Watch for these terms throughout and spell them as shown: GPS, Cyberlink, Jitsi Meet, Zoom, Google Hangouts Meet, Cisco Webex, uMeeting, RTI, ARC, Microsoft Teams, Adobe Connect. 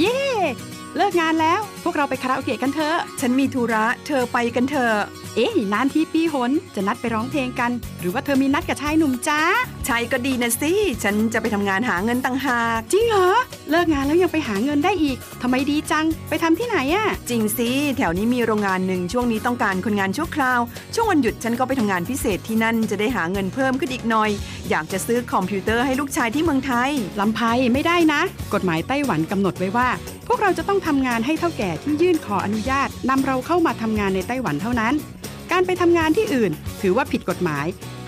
เย่เลิกงานแล้วพวกเราไปคาราโอเกะกันเถอะฉันมีธุระเธอไปกันเถอะเอ๊ะนานที่ปีหนจะนัดไปร้องเพลงกันหรือว่าเธอมีนัดกับชายหนุ่มจ้าชายก็ดีนะสิฉันจะไปทำงานหาเงินต่างหากจริงเหรอเลิกงานแล้วยังไปหาเงินได้อีกทำไมดีจังไปทำที่ไหนอะจริงสิแถวนี้มีโรงงานหนึ่งช่วงนี้ต้องการคนงานชั่วคราวช่วงวันหยุดฉันก็ไปทำงานพิเศษที่นั่นจะได้หาเงินเพิ่มขึ้นอีกหน่อยอยากจะซื้อคอมพิวเตอร์ให้ลูกชายที่เมืองไทยลำไพไม่ได้นะกฎหมายไต้หวันกำหนดไว้ว่าพวกเราจะต้องทำงานให้เท่าแก่ที่ยื่นขออนุญาตนำเราเข้ามาทำงานในไต้หวันเท่านั้นการไปทำงานที่อื่นถือว่าผิดกฎหมาย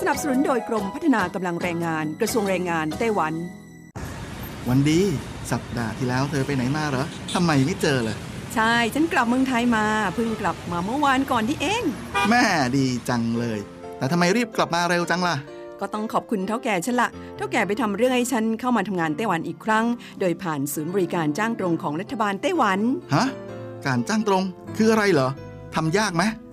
สนับสนุนโดยกรมพัฒนากำลังแรงงานกระทรวงแรงงานไต้หวันวันดีสัปดาห์ที่แล้วเธอไปไหนมาเหรอทำไมไม่เจอเลยใช่ฉันกลับเมืองไทยมาเพิ่งกลับมาเมื่อวานก่อนที่เองแม่ดีจังเลยแต่ทำไมรีบกลับมาเร็วจังล่ะก็ต้องขอบคุณเฒ่าแก่ฉันละเฒ่าแก่ไปทำเรื่องให้ฉันเข้ามาทำงานไต้หวันอีกครั้งโดยผ่านศูนย์บริการจ้างตรงของรัฐบาลไต้หวันฮะการจ้างตรงคืออะไรเหรอทำยากไหม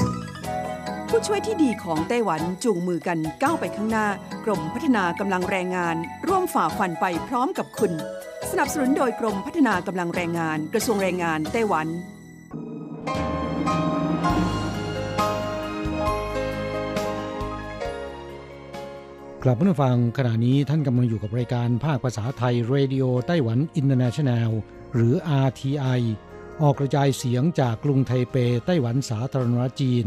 ๆผู้ช่วยที่ดีของไต้หวันจูงมือกันก้าวไปข้างหน้ากรมพัฒนากำลังแรงงานร่วมฝ่าฟันไปพร้อมกับคุณสนับสนุนโดยกรมพัฒนากำลังแรงงานกระทรวงแรงงานไต้หวันกลับมาฟังขณะนี้ท่านกำลังอยู่กับรายการภาคภาษาไทยเรดิโอไต้หวันอินเตอร์เนชั่นแนลหรือ RTI ออกกระจายเสียงจากกรุงไทเปไต้หวันสาธารณรัฐจีน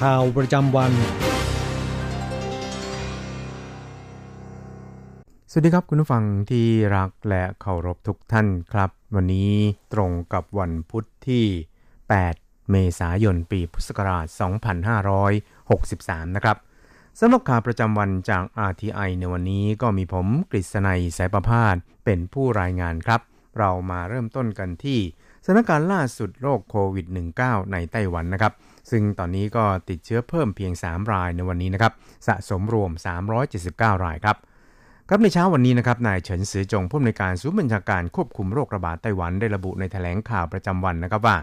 ข่าวประจำวันสวัสดีครับคุณผู้ฟังที่รักและเคารพทุกท่านครับวันนี้ตรงกับวันพุธที่8เมษายนปีพุทธศักราช2563นะครับสำหรับข่าวประจำวันจาก RTI ในวันนี้ก็มีผมกฤษณัยสายประพาสเป็นผู้รายงานครับเรามาเริ่มต้นกันที่สถานการณ์ล่าสุดโรคโควิด -19 ในไต้หวันนะครับซึ่งตอนนี้ก็ติดเชื้อเพิ่มเพียง3รายในวันนี้นะครับสะสมรวม379รายครับ ครับในเช้าวันนี้นะครับนายเฉินซือจงผู้อำนวยการศูนย์บัญชาการควบคุมโรคระบาดไต้หวันได้ระบุในแถลงข่าวประจำวันนะครับว่า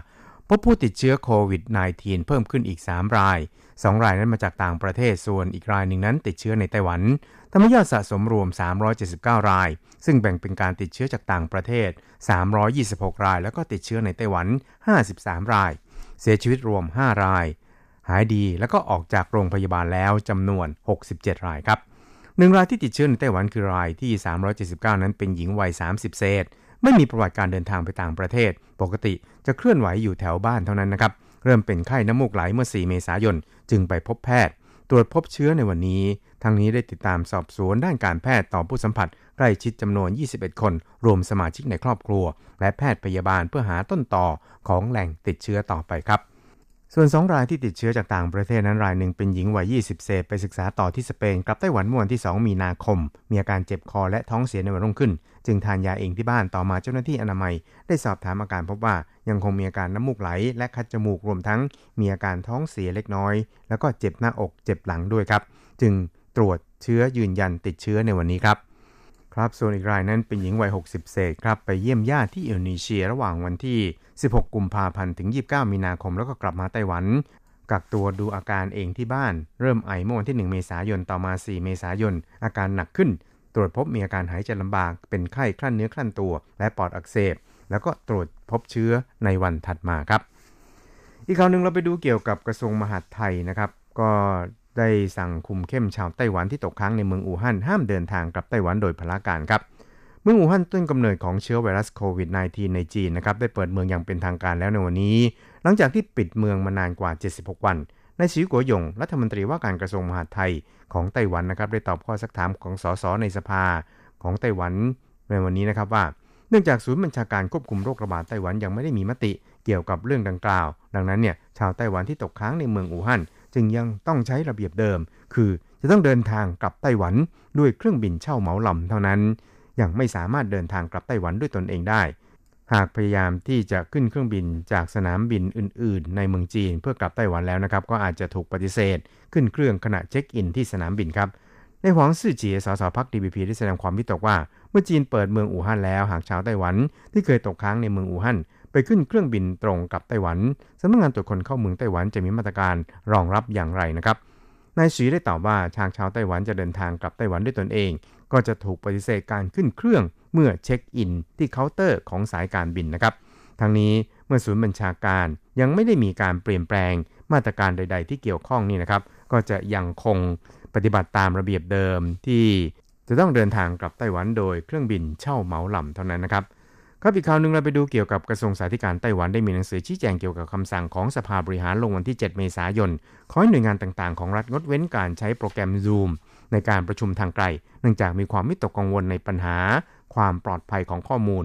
พบผู้ติดเชื้อโควิด -19 เพิ่มขึ้นอีก3ราย2รายนั้นมาจากต่างประเทศส่วนอีกรายหนึ่งนั้นติดเชื้อในไต้หวันทำให้ยอดสะสมรวม379รายซึ่งแบ่งเป็นการติดเชื้อจากต่างประเทศ326รายแล้วก็ติดเชื้อในไต้หวัน53รายเสียชีวิตรวม5รายหายดีแล้วก็ออกจากโรงพยาบาลแล้วจำนวน67รายครับ1รายที่ติดเชื้อในไต้หวันคือรายที่379นั้นเป็นหญิงวัย30เศษไม่มีประวัติการเดินทางไปต่างประเทศปกติจะเคลื่อนไหวอยู่แถวบ้านเท่านั้นนะครับเริ่มเป็นไข้น้ำมูกไหลเมื่อ4เมษายนจึงไปพบแพทย์ตรวจพบเชื้อในวันนี้ทั้งนี้ได้ติดตามสอบสวนด้านการแพทย์ต่อผู้สัมผัสใกล้ชิดจำนวน21คนรวมสมาชิกในครอบครัวและแพทย์พยาบาลเพื่อหาต้นต่อของแหล่งติดเชื้อต่อไปครับส่วน2รายที่ติดเชื้อจากต่างประเทศนั้นรายหนึ่งเป็นหญิงวัย20เศษไปศึกษาต่อที่สเปนกลับไต้หวันเมื่อวันที่2มีนาคมมีอาการเจ็บคอและท้องเสียในวันรุ่งขึ้นจึงทานยาเองที่บ้านต่อมาเจ้าหน้าที่อนามัยได้สอบถามอาการพบว่ายังคงมีอาการน้ำมูกไหลและคัดจมูกรวมทั้งมีอาการท้องเสียเล็กน้อยแล้วก็เจ็บหน้าอกเจ็บหลังด้วยครับจึงตรวจเชื้อยืนยันติดเชื้อในวันนี้ครับครับส่วนอีกรายนั้นเป็นหญิงวัย60เศษครับไปเยี่ยมญาติที่อินโดนีเซียระหว่างวันที่16กุมภาพันธ์ถึง29มีนาคมแล้วก็กลับมาไต้หวันกักตัวดูอาการเองที่บ้านเริ่มไอเมื่อวันที่1เมษายนต่อมา4เมษายนอาการหนักขึ้นตรวจพบมีอาการหายใจลำบากเป็นไข้คลั่นเนื้อคลั่นตัวและปอดอักเสบแล้วก็ตรวจพบเชื้อในวันถัดมาครับอีกข่าวนึงเราไปดูเกี่ยวกับกระทรวงมหาดไทยนะครับก็ได้สั่งคุมเข้มชาวไต้หวันที่ตกค้างในเมืองอู่ฮั่นห้ามเดินทางกลับไต้หวันโดยพลการครับเมืองอู่ฮั่นต้นกำเนิดของเชื้อไวรัสโควิด -19 ในจีนนะครับได้เปิดเมืองอย่างเป็นทางการแล้วในวันนี้หลังจากที่ปิดเมืองมานานกว่า76วันนายชิวกัวหยงรัฐมนตรีว่าการกระทรวงมหาดไทยของไต้หวันนะครับได้ตอบข้อซักถามของสสในสภาของไต้หวันในวันนี้นะครับว่าเนื่องจากศูนย์บัญชาการควบคุมโรคระบาดไต้หวันยังไม่ได้มีมติเกี่ยวกับเรื่องดังกล่าวดังนั้นเนี่ยชาวไต้หวันที่ตกค้างในเมืองอู่ฮั่นจึงยังต้องใช้ระเบียบเดิมคือจะต้องเดินทางกลับไต้หวันด้วยเครื่องบินเช่าเหมาลำเท่านั้นยังไม่สามารถเดินทางกลับไต้หวันด้วยตนเองได้หากพยายามที่จะขึ้นเครื่องบินจากสนามบินอื่นๆในเมืองจีนเพื่อกลับไต้หวันแล้วนะครับก็อาจจะถูกปฏิเสธขึ้นเครื่องขณะเช็คอินที่สนามบินครับในหวังซื่อเจียสสพรรค DPP ได้แสดงความวิตกว่าเมื่อจีนเปิดเมืองอู่ฮั่นแล้วหากชาวไต้หวันที่เคยตกค้างในเมืองอู่ฮั่นไปขึ้นเครื่องบินตรงกับไต้หวันสำนักงานตรวจคนเข้าเมืองไต้หวันจะมีมาตรการรองรับอย่างไรนะครับนายสีได้ตอบว่าชาวไต้หวันจะเดินทางกลับไต้หวันด้วยตนเองก็จะถูกปฏิเสธการขึ้นเครื่องเมื่อเช็คอินที่เคาน์เตอร์ของสายการบินนะครับทั้งนี้เมื่อศูนย์บัญชาการยังไม่ได้มีการเปลี่ยนแปลงมาตรการใดๆที่เกี่ยวข้องนี่นะครับก็จะยังคงปฏิบัติตามระเบียบเดิมที่จะต้องเดินทางกลับไต้หวันโดยเครื่องบินเช่าเหมาลำเท่านั้นนะครับครับอีกข่าวนึงเราไปดูเกี่ยวกับกระทรวงสาธารณสุขไต้หวันได้มีหนังสือชี้แจงเกี่ยวกับคำสั่งของสภาบริหารลงวันที่7เมษายนขอให้หน่วยงานต่างๆของรัฐงดเว้นการใช้โปรแกรม Zoom ในการประชุมทางไกลเนื่องจากมีความวิตกกังวลในปัญหาความปลอดภัยของข้อมูล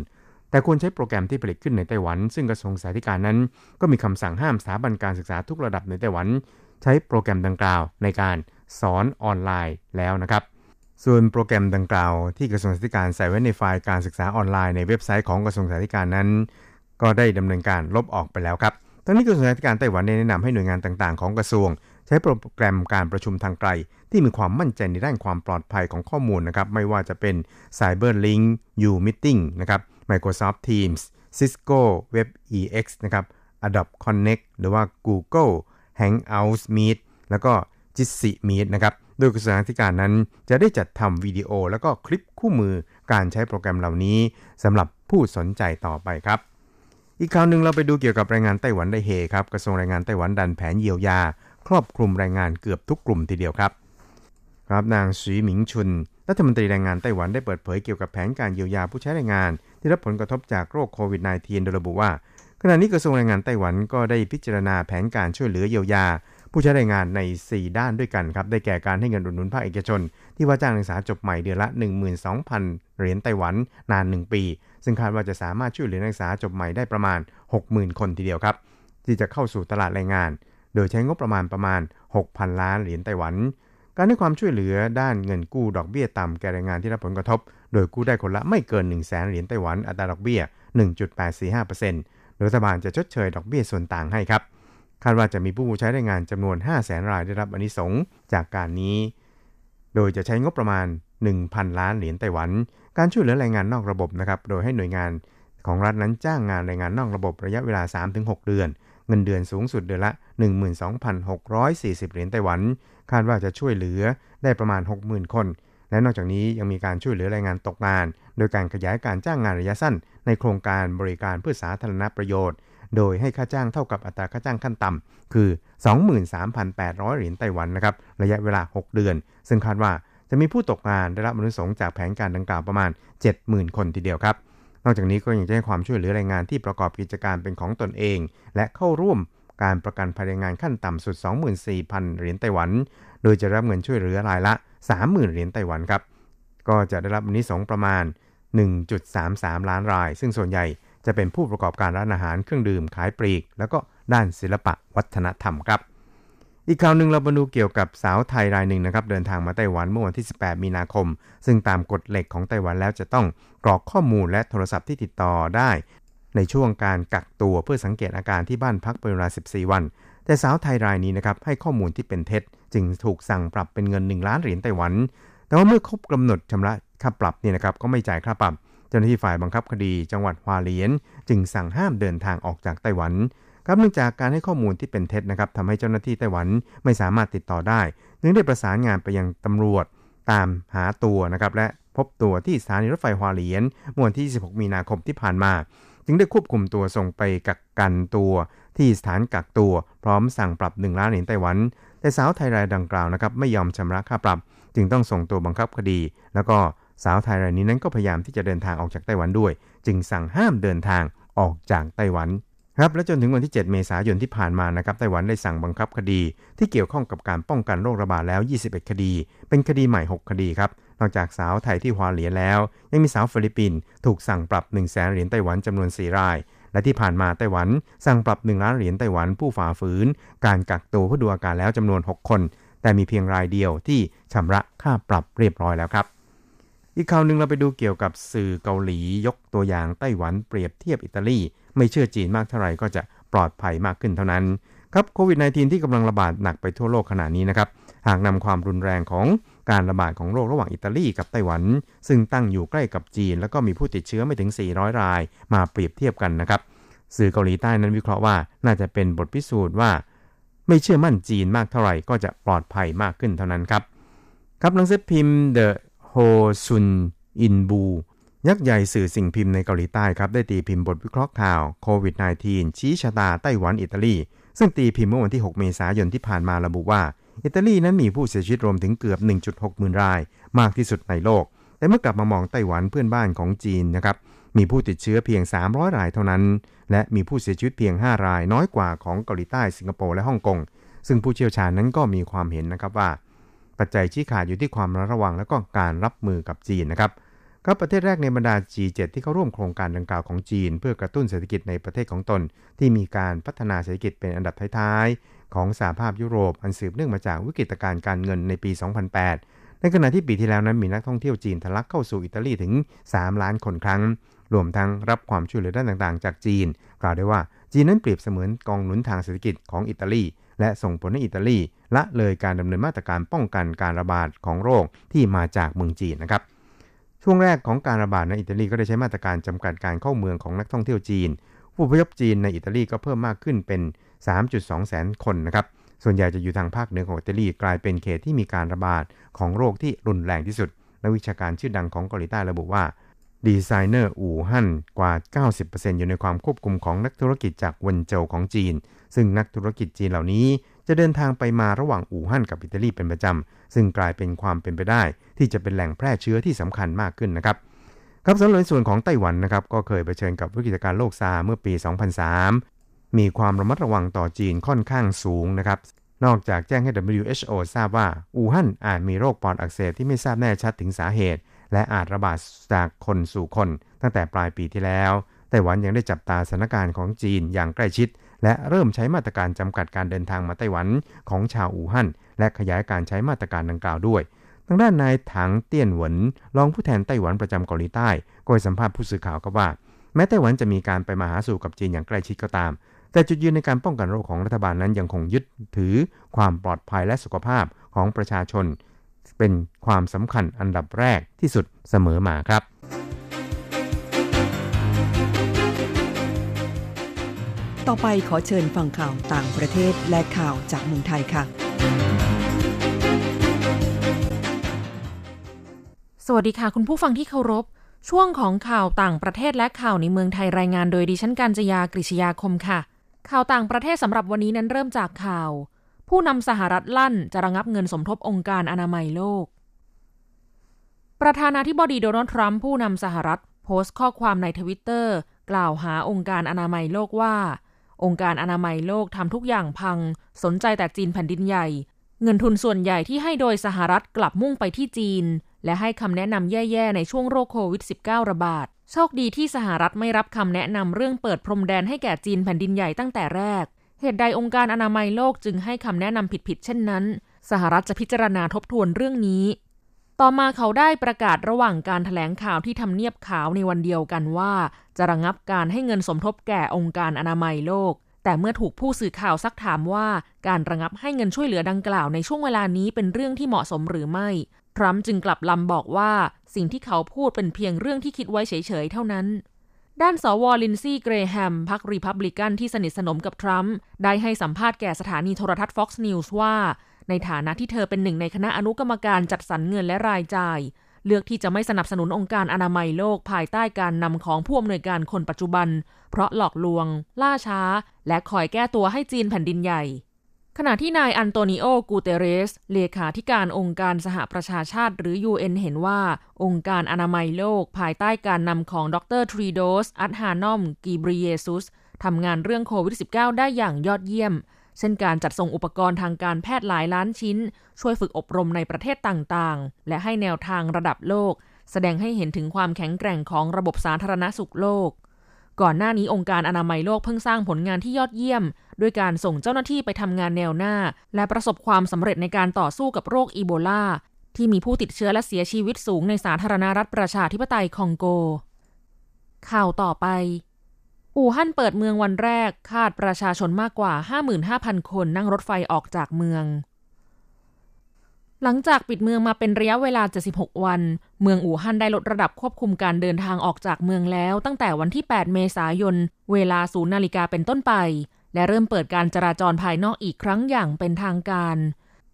แต่ควรใช้โปรแกรมที่ผลิตขึ้นในไต้หวันซึ่งกระทรวงสาธารณสุขนั้นก็มีคำสั่งห้ามสถาบันการศึกษาทุกระดับในไต้หวันใช้โปรแกรมดังกล่าวในการสอนออนไลน์แล้วนะครับส่วนโปรแกรมดังกล่าวที่กระทรวงศึกษาใส่ไว้ในไฟล์การศึกษาออนไลน์ในเว็บไซต์ของกระทรวงศึกษานั้นก็ได้ดำเนินการลบออกไปแล้วครับตอนนี้กระทรวงศึกษาไต้หวันได้แนะนำให้หน่วยงานต่างๆของกระทรวงใช้โปรแกรมการประชุมทางไกลที่มีความมั่นใจในด้านความปลอดภัยของข้อมูลนะครับไม่ว่าจะเป็น Cyberlink uMeeting นะครับ Microsoft Teams Cisco Webex นะครับ Adobe Connect หรือว่า Google Hangouts Meet แล้วก็ Jitsi Meet นะครับโดยกระทรวงศึกษานั้นจะได้จัดทำวิดีโอแล้วก็คลิปคู่มือการใช้โปรแกรมเหล่านี้สำหรับผู้สนใจต่อไปครับอีกข่าวนึงเราไปดูเกี่ยวกับแรงงานไต้หวันได้เฮครับกระทรวงแรงงานไต้หวันดันแผนเยียวยาครอบคลุมแรงงานเกือบทุกกลุ่มทีเดียวครับครับนางสีหมิงชุนรัฐมนตรีแรงงานไต้หวันได้เปิดเผยเกี่ยวกับแผนการเยียวยาผู้ใช้แรงงานที่รับผลกระทบจากโรคโควิด -19 โดยระบุว่าขณะนี้กระทรวงแรงงานไต้หวันก็ได้พิจารณาแผนการช่วยเหลือเยียวยาผู้ใช้แรงงานใน4ด้านด้วยกันครับได้แก่การให้เงินอุดหนุนภาคเอกชนที่ว่าจ้างนักศึกษาจบใหม่เดือนละ 12,000 เหรียญไต้หวันนาน1ปีซึ่งคาดว่าจะสามารถช่วยเหลือนักศึกษาจบใหม่ได้ประมาณ 60,000 คนทีเดียวครับที่จะเข้าสู่ตลาดแรงงานโดยใช้งบประมาณ 6,000 ล้านเหรียญไต้หวันการให้ความช่วยเหลือด้านเงินกู้ดอกเบี้ยต่ำแก่แรงงานที่รับผลกระทบโดยกู้ได้คนละไม่เกิน 100,000 เหรียญไต้หวันอัตราดอกเบี้ย 1.845% รัฐบาลจะชดเชยดอกเบี้ยส่วนต่างให้ครับคาดว่าจะมีผู้ใช้แรงงานจำนวน 500,000 รายได้รับอานิสงส์จากการนี้โดยจะใช้งบประมาณ 1,000 ล้านเหรียญไต้หวันการช่วยเหลือแรงงานนอกระบบนะครับโดยให้หน่วยงานของรัฐนั้นจ้างงานแรงงานนอกระบบระยะเวลา 3-6 เดือนเงินเดือนสูงสุดเดือนละ 12,640 เหรียญไต้หวันคาดว่าจะช่วยเหลือได้ประมาณ 60,000 คนและนอกจากนี้ยังมีการช่วยเหลือแรงงานตกงานโดยการขยายการจ้างงานระยะสั้นในโครงการบริการเพื่อสาธารณประโยชน์โดยให้ค่าจ้างเท่ากับอัตราค่าจ้างขั้นต่ำคือ 23,800 เหรียญไต้หวันนะครับระยะเวลา 6 เดือนซึ่งคาดว่าจะมีผู้ตกงานได้รับอนุสงค์จากแผนการดังกล่าวประมาณ 70,000 คนทีเดียวครับนอกจากนี้ก็ยังจะให้ความช่วยเหลือแรงงานที่ประกอบกิจการเป็นของตนเองและเข้าร่วมการประกันภัยแรงงานขั้นต่ำสุด 24,000 เหรียญไต้หวันโดยจะรับเงินช่วยเหลือรายละ 30,000 เหรียญไต้หวันครับก็จะได้รับอนุสงค์ประมาณ 1.33 ล้านรายซึ่งส่วนใหญ่จะเป็นผู้ประกอบการร้านอาหารเครื่องดื่มขายปลีกแล้วก็ด้านศิลปะวัฒนธรรมครับอีกข่าวหนึ่งเรามาดูเกี่ยวกับสาวไทยรายหนึ่งนะครับเดินทางมาไต้หวันเมื่อวันที่18มีนาคมซึ่งตามกฎเหล็กของไต้หวันแล้วจะต้องกรอกข้อมูลและโทรศัพท์ที่ติดต่อได้ในช่วงการกักตัวเพื่อสังเกตอาการที่บ้านพักเป็นเวลา14วันแต่สาวไทยรายนี้นะครับให้ข้อมูลที่เป็นเท็จจึงถูกสั่งปรับเป็นเงิน1ล้านเหรียญไต้หวันแต่ว่าเมื่อครบกำหนดชำระค่าปรับนี่นะครับก็ไม่จ่ายค่าปรับเจ้าหน้าที่ฝ่ายบังคับคดีจังหวัดฮวาเหลียนจึงสั่งห้ามเดินทางออกจากไต้หวันครับเนื่องจากการให้ข้อมูลที่เป็นเท็จนะครับทำให้เจ้าหน้าที่ไต้หวันไม่สามารถติดต่อได้จึงได้ประสานงานไปยังตำรวจตามหาตัวนะครับและพบตัวที่สถานีรถไฟฮวาเหลียนเมื่อวันที่26มีนาคมที่ผ่านมาจึงได้ควบคุมตัวส่งไปกักกันตัวที่สถานกักตัวพร้อมสั่งปรับ1ล้านเหรียญไต้หวันแต่สาวไทยรายดังกล่าวนะครับไม่ยอมชำระค่าปรับจึงต้องส่งตัวบังคับคดีแล้วก็สาวไทยรายนี้นั้นก็พยายามที่จะเดินทางออกจากไต้หวันด้วยจึงสั่งห้ามเดินทางออกจากไต้หวันครับและจนถึงวันที่7เมษายนที่ผ่านมานะครับไต้หวันได้สั่งบังคับคดีที่เกี่ยวข้องกับการป้องกันโรคระบาดแล้ว21คดีเป็นคดีใหม่6คดีครับนอกจากสาวไทยที่ฮวาเหลียนแล้วยังมีสาวฟิลิปปินส์ถูกสั่งปรับ 100,000 เหรียญไต้หวันจำนวน4รายและที่ผ่านมาไต้หวันสั่งปรับ1ล้านเหรียญไต้หวันผู้ฝ่าฝืนการกักตัวเพื่อดูอาการแล้วจำนวน6คนแต่มีเพียงรายเดียวที่ชำระค่าปรับเรียบร้อยแล้วครับอีกข่าวนึงเราไปดูเกี่ยวกับสื่อเกาหลียกตัวอย่างไต้หวันเปรียบเทียบอิตาลีไม่เชื่อจีนมากเท่าไหร่ก็จะปลอดภัยมากขึ้นเท่านั้นครับโควิด -19 ที่กำลังระบาดหนักไปทั่วโลกขณะนี้นะครับหากนำความรุนแรงของการระบาดของโรคระหว่างอิตาลีกับไต้หวันซึ่งตั้งอยู่ใกล้กับจีนแล้วก็มีผู้ติดเชื้อไม่ถึง400รายมาเปรียบเทียบกันนะครับสื่อเกาหลีใต้นั้นวิเคราะห์ว่าน่าจะเป็นบทพิสูจน์ว่าไม่เชื่อมั่นจีนมากเท่าไหร่ก็จะปลอดภัยมากขึ้นเท่านั้นครับครับหนังสือพิมพ์ The Hosun Inbuยักษ์ใหญ่สื่อสิ่งพิมพ์ในเกาหลีใต้ครับได้ตีพิมพ์บทวิเคราะห์ข่าวโควิด -19 ชี้ชะตาไต้หวันอิตาลีซึ่งตีพิมพ์เมื่อวันที่6เมษายนที่ผ่านมาระบุว่าอิตาลีนั้นมีผู้เสียชีวิตรวมถึงเกือบ 1.6 หมื่นรายมากที่สุดในโลกแต่เมื่อกลับมามองไต้หวันเพื่อนบ้านของจีนนะครับมีผู้ติดเชื้อเพียง300รายเท่านั้นและมีผู้เสียชีวิตเพียง5รายน้อยกว่าของเกาหลีใต้สิงคโปร์และฮ่องกงซึ่งผู้เชี่ยวชาญนั้นก็มีความเห็นนะครับว่าปัจจัยชี้ขาดอยู่ที่ความระวังและก็การรับมือกับจีนนะครับก็ประเทศแรกในบรรดา G7 ที่เข้าร่วมโครงการดังกล่าวของจีนเพื่อกระตุ้นเศรษฐกิจในประเทศของตนที่มีการพัฒนาเศรษฐกิจเป็นอันดับท้ายๆของสหภาพยุโรปอันสืบเนื่องมาจากวิกฤตการณ์การเงินในปี 2008 ในขณะที่ปีที่แล้วนั้นมีนักท่องเที่ยวจีนทะลักเข้าสู่อิตาลีถึง 3 ล้านคนครั้งรวมทั้งรับความช่วยเหลือด้านต่างๆจากจีนกล่าวได้ว่าจีนนั้นเปรียบเสมือนกองหนุนทางเศรษฐกิจของอิตาลีและส่งผลให้อิตาลีละเลยการดำเนินมาตรการป้องกันการระบาดของโรคที่มาจากเมืองจีนนะครับช่วงแรกของการระบาดในอิตาลีก็ได้ใช้มาตรการจำกัดการเข้าเมืองของนักท่องเที่ยวจีนผู้อพยพจีนในอิตาลีก็เพิ่มมากขึ้นเป็น 3.2 แสนคนนะครับส่วนใหญ่จะอยู่ทางภาคเหนือของอิตาลีกลายเป็นเขตที่มีการระบาดของโรคที่รุนแรงที่สุดนักวิชาการชื่อดังของเกาหลีใต้ระบุว่าดีไซเนอร์อู่ฮั่นกว่า 90% อยู่ในความควบคุมของนักธุรกิจจากเวินโจวของจีนซึ่งนักธุรกิจจีนเหล่านี้จะเดินทางไปมาระหว่างอู่ฮั่นกับอิตาลีเป็นประจำซึ่งกลายเป็นความเป็นไปได้ที่จะเป็นแหล่งแพร่เชื้อที่สำคัญมากขึ้นนะครับครับสำหรับในส่วนของไต้หวันนะครับก็เคยเผชิญกับวิกฤตการณ์โรคซาร์เมื่อปี 2003 มีความระมัดระวังต่อจีนค่อนข้างสูงนะครับนอกจากแจ้งให้ WHO ทราบว่าอู่ฮั่นอาจมีโรคปอดอักเสบที่ไม่ทราบแน่ชัดถึงสาเหตุและอาจระบาดจากคนสู่คนตั้งแต่ปลายปีที่แล้วไต้หวันยังได้จับตาสถานการณ์ของจีนอย่างใกล้ชิดและเริ่มใช้มาตรการจำกัดการเดินทางมาไต้หวันของชาวอู่ฮั่นและขยายการใช้มาตรการดังกล่าวด้วยทางด้านนายถังเตี้ยนหวนรองผู้แทนไต้หวันประจำเกาหลีใต้ก็ให้สัมภาษณ์ผู้สื่อข่าวก็ว่าแม้ไต้หวันจะมีการไปมาหาสู่กับจีนอย่างใกล้ชิดก็ตามแต่จุดยืนในการป้องกันโรคของรัฐบาลนั้นยังคงยึดถือความปลอดภัยและสุขภาพของประชาชน เป็นความสำคัญอันดับแรกที่สุดเสมอมาครับต่อไปขอเชิญฟังข่าวต่างประเทศและข่าวจากเมืองไทยค่ะสวัสดีค่ะคุณผู้ฟังที่เคารพช่วงของข่าวต่างประเทศและข่าวในเมืองไทยรายงานโดยดิฉันกัญจยากฤษยาคมค่ะข่าวต่างประเทศสำหรับวันนี้นั้นเริ่มจากข่าวผู้นำสหรัฐลั่นจะระงับเงินสมทบองค์การอนามัยโลกประธานาธิบดีโดนัลด์ทรัมป์ผู้นำสหรัฐโพสต์ข้อความใน Twitter กล่าวหาองค์การอนามัยโลกว่าองค์การอนามัยโลกทำทุกอย่างพังสนใจแต่จีนแผ่นดินใหญ่เงินทุนส่วนใหญ่ที่ให้โดยสหรัฐกลับมุ่งไปที่จีนและให้คำแนะนำแย่ๆในช่วงโรคโควิด -19 ระบาดโชคดีที่สหรัฐไม่รับคำแนะนำเรื่องเปิดพรมแดนให้แก่จีนแผ่นดินใหญ่ตั้งแต่แรกเหตุใดองค์การอนามัยโลกจึงให้คำแนะนำผิดๆเช่นนั้นสหรัฐจะพิจารณาทบทวนเรื่องนี้ต่อมาเขาได้ประกาศระหว่างการแถลงข่าวที่ทำเนียบขาวในวันเดียวกันว่าจะระงับการให้เงินสมทบแก่องค์การอนามัยโลกแต่เมื่อถูกผู้สื่อข่าวซักถามว่าการระงับให้เงินช่วยเหลือดังกล่าวในช่วงเวลานี้เป็นเรื่องที่เหมาะสมหรือไม่ทรัมป์จึงกลับลำบอกว่าสิ่งที่เขาพูดเป็นเพียงเรื่องที่คิดไว้เฉยๆเท่านั้นด้านสว.ลินซีย์เกรแฮมพรรครีพับลิกันที่สนิทสนมกับทรัมป์ได้ให้สัมภาษณ์แก่สถานีโทรทัศน์ Fox News ว่าในฐานะที่เธอเป็นหนึ่งในคณะอนุกรรมการจัดสรรเงินและรายจ่ายเลือกที่จะไม่สนับสนุนองค์การอนามัยโลกภายใต้การนำของผู้อำนวยการคนปัจจุบันเพราะหลอกลวงล่าช้าและคอยแก้ตัวให้จีนแผ่นดินใหญ่ขณะที่นายอันโตนิโอกูเตเรสเลขาธิการองค์การสหประชาชาติหรือ UN เห็นว่าองค์การอนามัยโลกภายใต้การนำของดรทรีโดสอัดฮานอมกีบริเยซุสทำงานเรื่องโควิด -19 ได้อย่างยอดเยี่ยมเช่นการจัดส่งอุปกรณ์ทางการแพทย์หลายล้านชิ้นช่วยฝึกอบรมในประเทศต่างๆและให้แนวทางระดับโลกแสดงให้เห็นถึงความแข็งแกร่งของระบบสาธารณสุขโลกก่อนหน้านี้องค์การอนามัยโลกเพิ่งสร้างผลงานที่ยอดเยี่ยมด้วยการส่งเจ้าหน้าที่ไปทำงานแนวหน้าและประสบความสำเร็จในการต่อสู้กับโรคอีโบลาที่มีผู้ติดเชื้อและเสียชีวิตสูงในสาธารณรัฐประชาธิปไตยคองโกข่าวต่อไปอู่ฮั่นเปิดเมืองวันแรกคาดประชาชนมากกว่า 55,000 คนนั่งรถไฟออกจากเมืองหลังจากปิดเมืองมาเป็นระยะเวลา76วันเมืองอู่ฮั่นได้ลดระดับควบคุมการเดินทางออกจากเมืองแล้วตั้งแต่วันที่8เมษายนเวลา 0:00 น.เป็นต้นไปและเริ่มเปิดการจราจรภายนอกอีกครั้งอย่างเป็นทางการ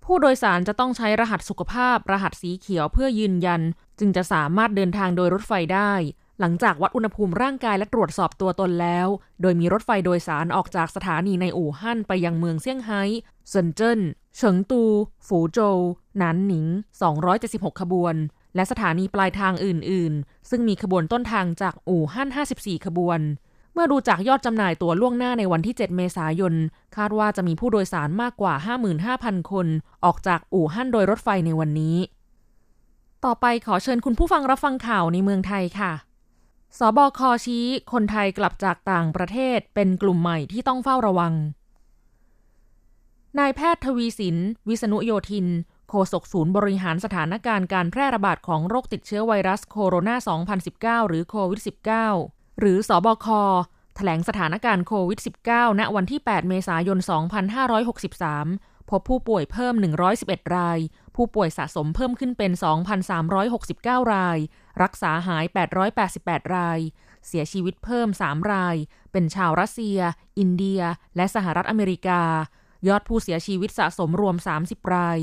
ผู้โดยสารจะต้องใช้รหัสสุขภาพรหัสสีเขียวเพื่อยืนยันจึงจะสามารถเดินทางโดยรถไฟได้หลังจากวัดอุณหภูมิร่างกายและตรวจสอบตัวตนแล้วโดยมีรถไฟโดยสารออกจากสถานีในอู่ฮั่นไปยังเมืองเซี่ยงไฮ้เซินเจิ้นเฉิงตูฝูโจวหนานหนิง276ขบวนและสถานีปลายทางอื่นๆซึ่งมีขบวนต้นทางจากอู่ฮั่น54ขบวนเมื่อดูจากยอดจำหน่ายตั๋วล่วงหน้าในวันที่7เมษายนคาดว่าจะมีผู้โดยสารมากกว่า 55,000 คนออกจากอู่ฮั่นโดยรถไฟในวันนี้ต่อไปขอเชิญคุณผู้ฟังรับฟังข่าวในเมืองไทยค่ะสบค.ชี้คนไทยกลับจากต่างประเทศเป็นกลุ่มใหม่ที่ต้องเฝ้าระวังนายแพทย์ทวีสินวิษณุโยธินโฆษกศูนย์บริหารสถานการณ์การแพร่ระบาดของโรคติดเชื้อไวรัสโคโรนา2019หรือโควิด -19 หรือสบค.แถลงสถานการณ์โควิด -19 ณวันที่8เมษายน2563พบผู้ป่วยเพิ่ม111รายผู้ป่วยสะสมเพิ่มขึ้นเป็น 2,369 รายรักษาหาย888รายเสียชีวิตเพิ่ม3รายเป็นชาวรัสเซียอินเดียและสหรัฐอเมริกายอดผู้เสียชีวิตสะสมรวม30ราย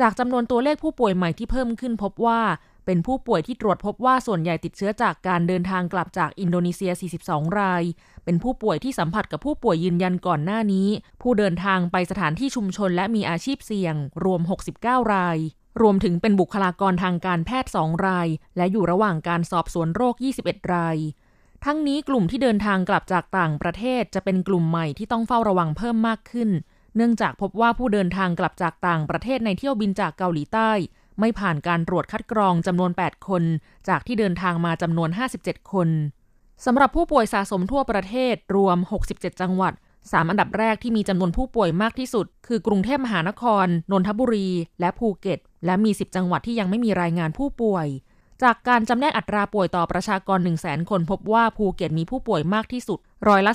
จากจำนวนตัวเลขผู้ป่วยใหม่ที่เพิ่มขึ้นพบว่าเป็นผู้ป่วยที่ตรวจพบว่าส่วนใหญ่ติดเชื้อจากการเดินทางกลับจากอินโดนีเซีย42รายเป็นผู้ป่วยที่สัมผัสกับผู้ป่วยยืนยันก่อนหน้านี้ผู้เดินทางไปสถานที่ชุมชนและมีอาชีพเสี่ยงรวม69รายรวมถึงเป็นบุคลากรทางการแพทย์2รายและอยู่ระหว่างการสอบสวนโรค21รายทั้งนี้กลุ่มที่เดินทางกลับจากต่างประเทศจะเป็นกลุ่มใหม่ที่ต้องเฝ้าระวังเพิ่มมากขึ้นเนื่องจากพบว่าผู้เดินทางกลับจากต่างประเทศในเที่ยวบินจากเกาหลีใต้ไม่ผ่านการตรวจคัดกรองจำนวน8คนจากที่เดินทางมาจำนวน57คนสำหรับผู้ป่วยสะสมทั่วประเทศรวม67จังหวัด3อันดับแรกที่มีจำนวนผู้ป่วยมากที่สุดคือกรุงเทพมหานครนนทบุรีและภูเก็ตและมี10จังหวัดที่ยังไม่มีรายงานผู้ป่วยจากการจำแนกอัตราป่วยต่อประชากร 100,000 คนพบว่าภูเก็ตมีผู้ป่วยมากที่สุดร้อยละ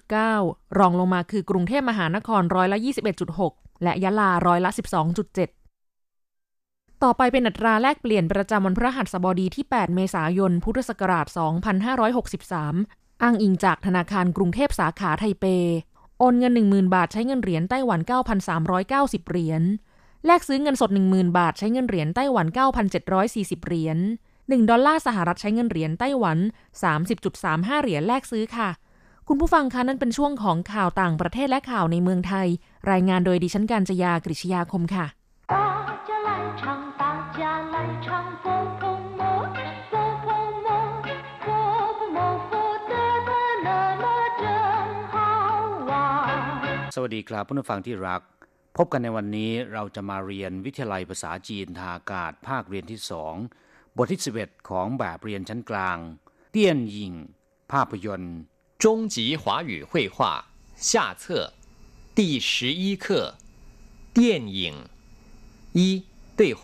33.9 รองลงมาคือกรุงเทพมหานครร้อยละ 21.6 และยะลาร้อยละ 12.7 ต่อไปเป็นอัตราแลกเปลี่ยนประจำวันพฤหัสบดีที่8เมษายนพุทธศักราช2563อ้างอิงจากธนาคารกรุงเทพสาขาไทเปโอนเงิน 10,000 บาทใช้เงินเหรียญไต้หวัน 9,390 เหรียญแลกซื้อเงินสด 10,000 บาทใช้เงินเหรียญไต้หวัน 9,740 เหรียญ1ดอลลาร์สหรัฐใช้เงินเหรียญไต้หวัน 30.35 เหรียญแลกซื้อค่ะคุณผู้ฟังคะนั่นเป็นช่วงของข่าวต่างประเทศและข่าวในเมืองไทยรายงานโดยดิฉันกาญจยากฤษยาคมค่ะสวัสดีครับผู้ฟังที่รักพบกันในวันนี้เราจะมาเรียนวิทยาลัยภาษาจีนทางอากาศภาคเรียนที่2บทที่11ของแบบเรียนชั้นกลางเตี้ยนหยิ่งภาพยนตร์中级华语绘画下册第11课电影一对话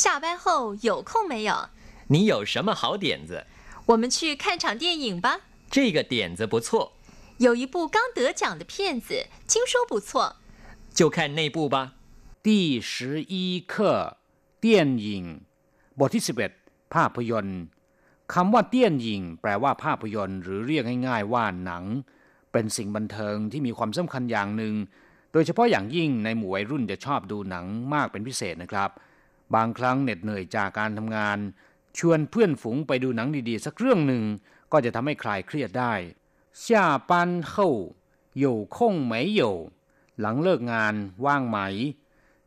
下班后有空没有？你有什么好点子？我们去看场电影吧。这个点子不错。有一部刚得奖的片子，听说不错，就看那部吧。第十一课，电影，บทที่สิบเอ็ดภาพยนตร์คำว่าเตี้ยนหยิงแปลว่าภาพยนตร์หรือเรียกง่ายๆว่าหนังเป็นสิ่งบันเทิงที่มีความสำคัญอย่างหนึ่งโดยเฉพาะอย่างยิ่งในหมู่วัยรุ่นจะชอบดูหนังมากเป็นพิเศษนะครับบางครั้งเหน็ดเหนื่อยจากการทำงานชวนเพื่อนฝูงไปดูหนังดีๆสักเรื่องนึงก็จะทำให้คลายเครียดได้下班后有空没有หลังเลิกงานว่างไหม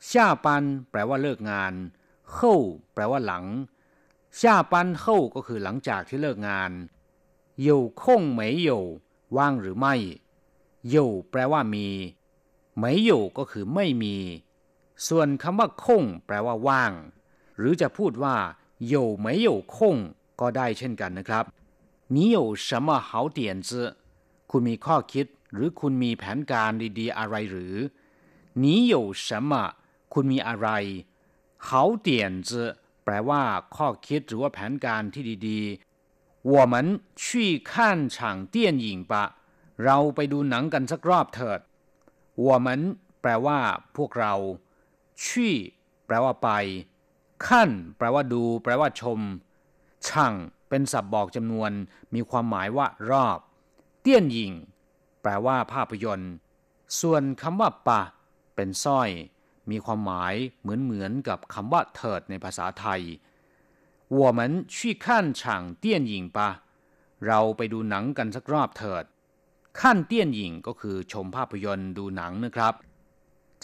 下班แปลว่าเลิกงาน后แปลว่าหลัง下班后ก็คือหลังจากที่เลิกงาน有空没有ว่างหรือไม่有แปลว่ามี没有ก็คือไม่มีส่วนคำว่าคงแปลว่าว่างหรือจะพูดว่า有没有空ก็ได้เช่นกันนะครับ你有什么好点子？คุณมีข้อคิดหรือคุณมีแผนการดีๆอะไรหรือ你有什么คุณมีอะไร好点子แปลว่าข้อคิดหรือว่าแผนการที่ดีๆ我们去看场电影吧เราไปดูหนังกันสักรอบเถิด我们แปลว่าพวกเรา去แปลว่าไป看แปลว่าดูแปลว่าชม场เป็นศัพท์บอกจำนวนมีความหมายว่ารอบเตี้ยนหยิงแปลว่าภาพยนตร์ส่วนคำว่าปะเป็นสร้อยมีความหมายเหมือนกับคำว่าเถิดในภาษาไทย我们去看场电影吧เราไปดูหนังกันสักรอบเถิดขั้นเตี้ยนหยิงก็คือชมภาพยนตร์ดูหนังนะครับ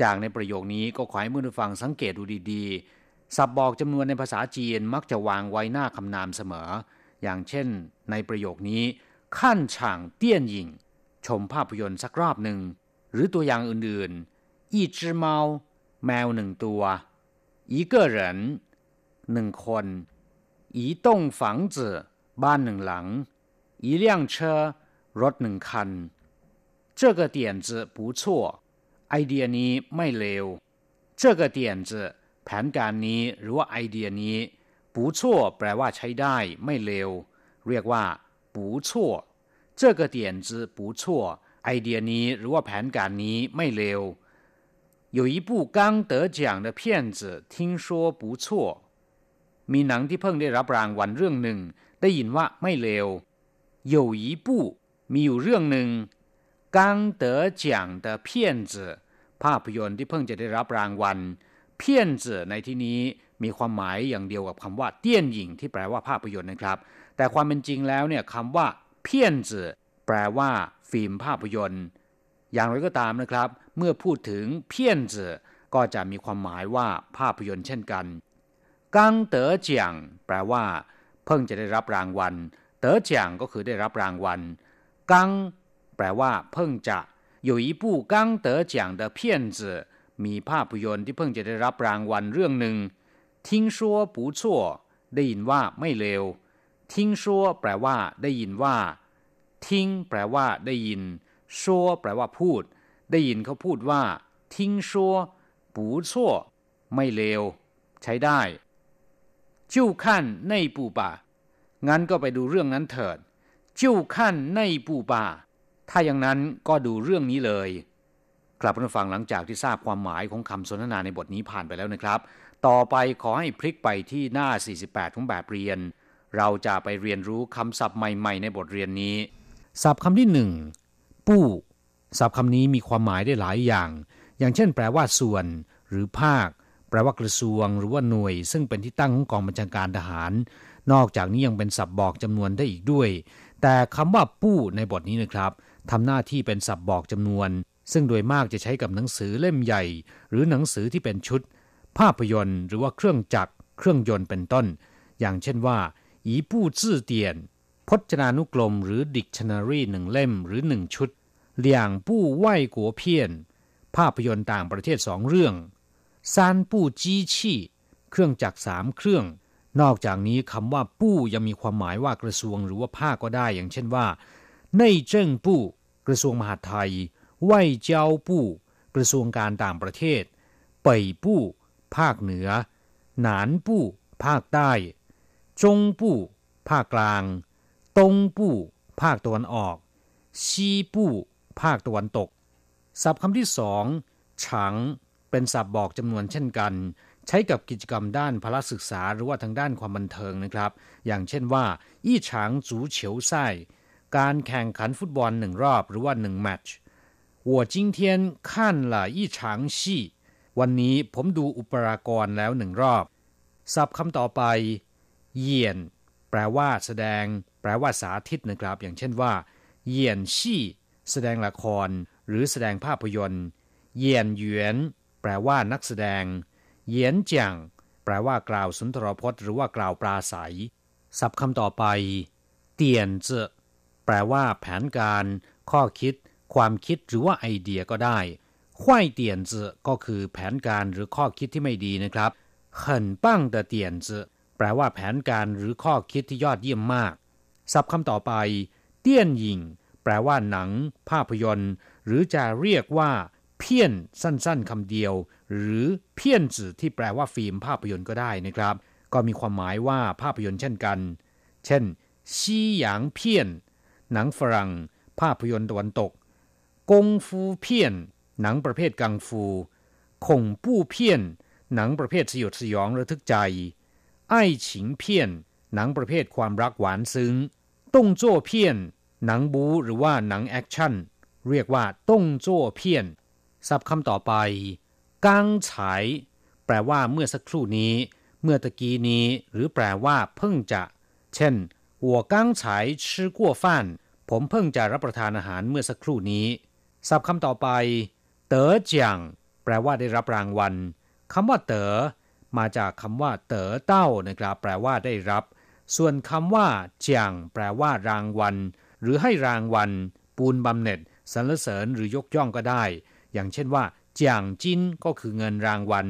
จากในประโยคนี้ก็ขอให้ผู้ฟังสังเกตดูดีๆศัพท์บอกจำนวนในภาษาจีนมักจะวางไว้หน้าคำนามเสมออย่างเช่นในประโยคนี้ขั้นฉ่างเตี้ยนหยิงชมภาพยนตร์สักรอบหนึ่งหรือตัวอย่างอื่นๆอีจื้อเมาแมวหนึ่งตัวอีเก่อเหรินหนึ่งคนอีต้งฝังจื่อบ้านหนึ่งหลังอีเลี่ยงเชอรถหนึ่งคัน这个点子不错ไอเดียนี้ไม่เลว这个点子แผนการนี้หรือว่าไอเดียนี้ปูชั่วแปลว่าใช้ได้ไม่เลวเรียกว่าปูชั่ว这个点子不错ไอเดียนี้หรือว่าแผนการนี้ไม่เลว有一部刚得奖的片子听说不错มีหนังที่เพิ่งได้รับรางวัลเรื่องหนึ่งได้ยินว่าไม่เลว有一部มีอยู่เรื่องหนึ่ง刚得奖的片子ภาพยนตร์ที่เพิ่งจะได้รับรางวัลเพี้ยนจื่อในที่นี้มีความหมายอย่างเดียวกับคำว่าเตี้ยนหยิงที่แปลว่าภาพยนตร์นะครับแต่ความเป็นจริงแล้วเนี่ยคำว่าเพี้ยนจื่อแปลว่าฟิล์มภาพยนตร์อย่างไรก็ตามนะครับเมื่อพูดถึงเพี้ยนจื่อก็จะมีความหมายว่าภาพยนตร์เช่นกันกังเต๋อเจียงแปลว่าเพิ่งจะได้รับรางวัลเต๋อเจียงก็คือได้รับรางวัลกังแปลว่าเพิ่งจะ有一部刚得奖的片子มีภาพยนตร์ที่เพิ่งจะได้รับรางวัลเรื่องหนึ่งทิงชัวปูชั่วได้ยินว่าไม่เลวทิงชัวแปลว่าได้ยินว่าทิงแปลว่าได้ยินชัวแปลว่าพูดได้ยินเขาพูดว่าทิงชัวปูชั่วไม่เลวใช้ได้จิ้วขั้นในปูป่างั้นก็ไปดูเรื่องนั้นเถิดจิ้วขั้นในปูป่าถ้าอย่างนั้นก็ดูเรื่องนี้เลยกลับมาฟังหลังจากที่ทราบความหมายของคำสนทนาในบทนี้ผ่านไปแล้วนะครับ ต่อไปขอให้พลิกไปที่หน้า48ของแบบเรียนเราจะไปเรียนรู้คำศัพท์ใหม่ๆในบทเรียนนี้ศัพท์คำที่1ปู้ศัพท์คำนี้มีความหมายได้หลายอย่างอย่างเช่นแปลว่าส่วนหรือภาคแปลว่ากระทรวงหรือว่าหน่วยซึ่งเป็นที่ตั้งของกองบัญชาการทหารนอกจากนี้ยังเป็นศัพท์บอกจำนวนได้อีกด้วยแต่คำว่าปู้ในบทนี้นะครับทำหน้าที่เป็นศัพท์บอกจำนวนซึ่งโดยมากจะใช้กับหนังสือเล่มใหญ่หรือหนังสือที่เป็นชุดภาพยนตร์หรือว่าเครื่องจักรเครื่องยนต์เป็นต้นอย่างเช่นว่าอีปู้จื่อเตียนพจนานุกรมหรือ Dictionary 1 เล่มหรือ 1 ชุดเหลี่ยงปู้ไหว้กัวเพี้ยนภาพยนตร์ต่างประเทศ2เรื่องซานปู้จี้ชี่เครื่องจักร3เครื่องนอกจากนี้คำว่าปู้ยังมีความหมายว่ากระทรวงหรือว่าภาคก็ได้อย่างเช่นว่าในเจิ้งปู้กระทรวงมหาดไทยไหว้เจ้าปู้กระทรวงการต่างประเทศเป่ยปู้ภาคเหนือหนานปู้ภาคใต้จงปู้ภาคกลางตงปู้ภาคตะวันออกซีปู้ภาคตะวันตกศัพท์คำที่2ฉังเป็นศัพท์บอกจำนวนเช่นกันใช้กับกิจกรรมด้านพละศึกษาหรือว่าทางด้านความบันเทิงนะครับอย่างเช่นว่าอี้ฉังจูเฉียวไส้การแข่งขันฟุตบอล1รอบหรือว่า1แมตช์我今天看了一场戏วันนี้ผมดูอุปรากรแล้ว1รอบศัพท์คำต่อไปเหยียนแปลว่าแสดงแปลว่าสาธิตนะครับอย่างเช่นว่าเหยียนชี่แสดงละครหรือแสดงภาพยนตร์เหยียนเหวียนแปลว่านักแสดงเหยียนเจียงแปลว่ากล่าวสุนทรพจน์หรือว่ากล่าวปราศัยศัพท์คำต่อไปเตียนเจแปลว่าแผนการข้อคิดความคิดหรือว่าไอเดียก็ได้ข้อยเตียนเจก็คือแผนการหรือข้อคิดที่ไม่ดีนะครับเหินปั้งเตเตียนเจแปลว่าแผนการหรือข้อคิดที่ยอดเยี่ยมมากศัพท์คำต่อไปเตี้ยนหยิงแปลว่าหนังภาพยนตร์หรือจะเรียกว่าเพี้ยนสั้นๆคำเดียวหรือเพี้ยนจื่อที่แปลว่าฟิล์มภาพยนตร์ก็ได้นะครับก็มีความหมายว่าภาพยนตร์เช่นกันเช่นซีหยางเพี้ยนหนังฝรั่งภาพยนตร์ตะวันตกกงฟูเพี้ยนหนังประเภทกังฟูข่งปู้เพี้ยนหนังประเภทสยดสยองระทึกใจไอ้ฉิงเพี้ยนหนังประเภทความรักหวานซึ้งต้งโจ้เพี้ยนหนังบู๊หรือว่าหนังแอคชั่นเรียกว่าต้งโจ้เพี้ยนศัพท์คำต่อไปกังฉายแปลว่าเมื่อสักครู่นี้เมื่อตะกี้นี้หรือแปลว่าเพิ่งจะเช่นหัวกังฉายชื่อกัวฟ่านผมเพิ่งจะรับประทานอาหารเมื่อสักครู่นี้ศัพท์คำต่อไปเต๋อเจียงแปลว่าได้รับรางวัลคำว่าเต๋อมาจากคำว่าเต๋อเต้านะครับแปลว่าได้รับส่วนคำว่าเจียงแปลว่ารางวัลหรือให้รางวัลปูนบำเหน็จสรรเสริญหรือยกย่องก็ได้อย่างเช่นว่าเจียงจินก็คือเงินรางวัล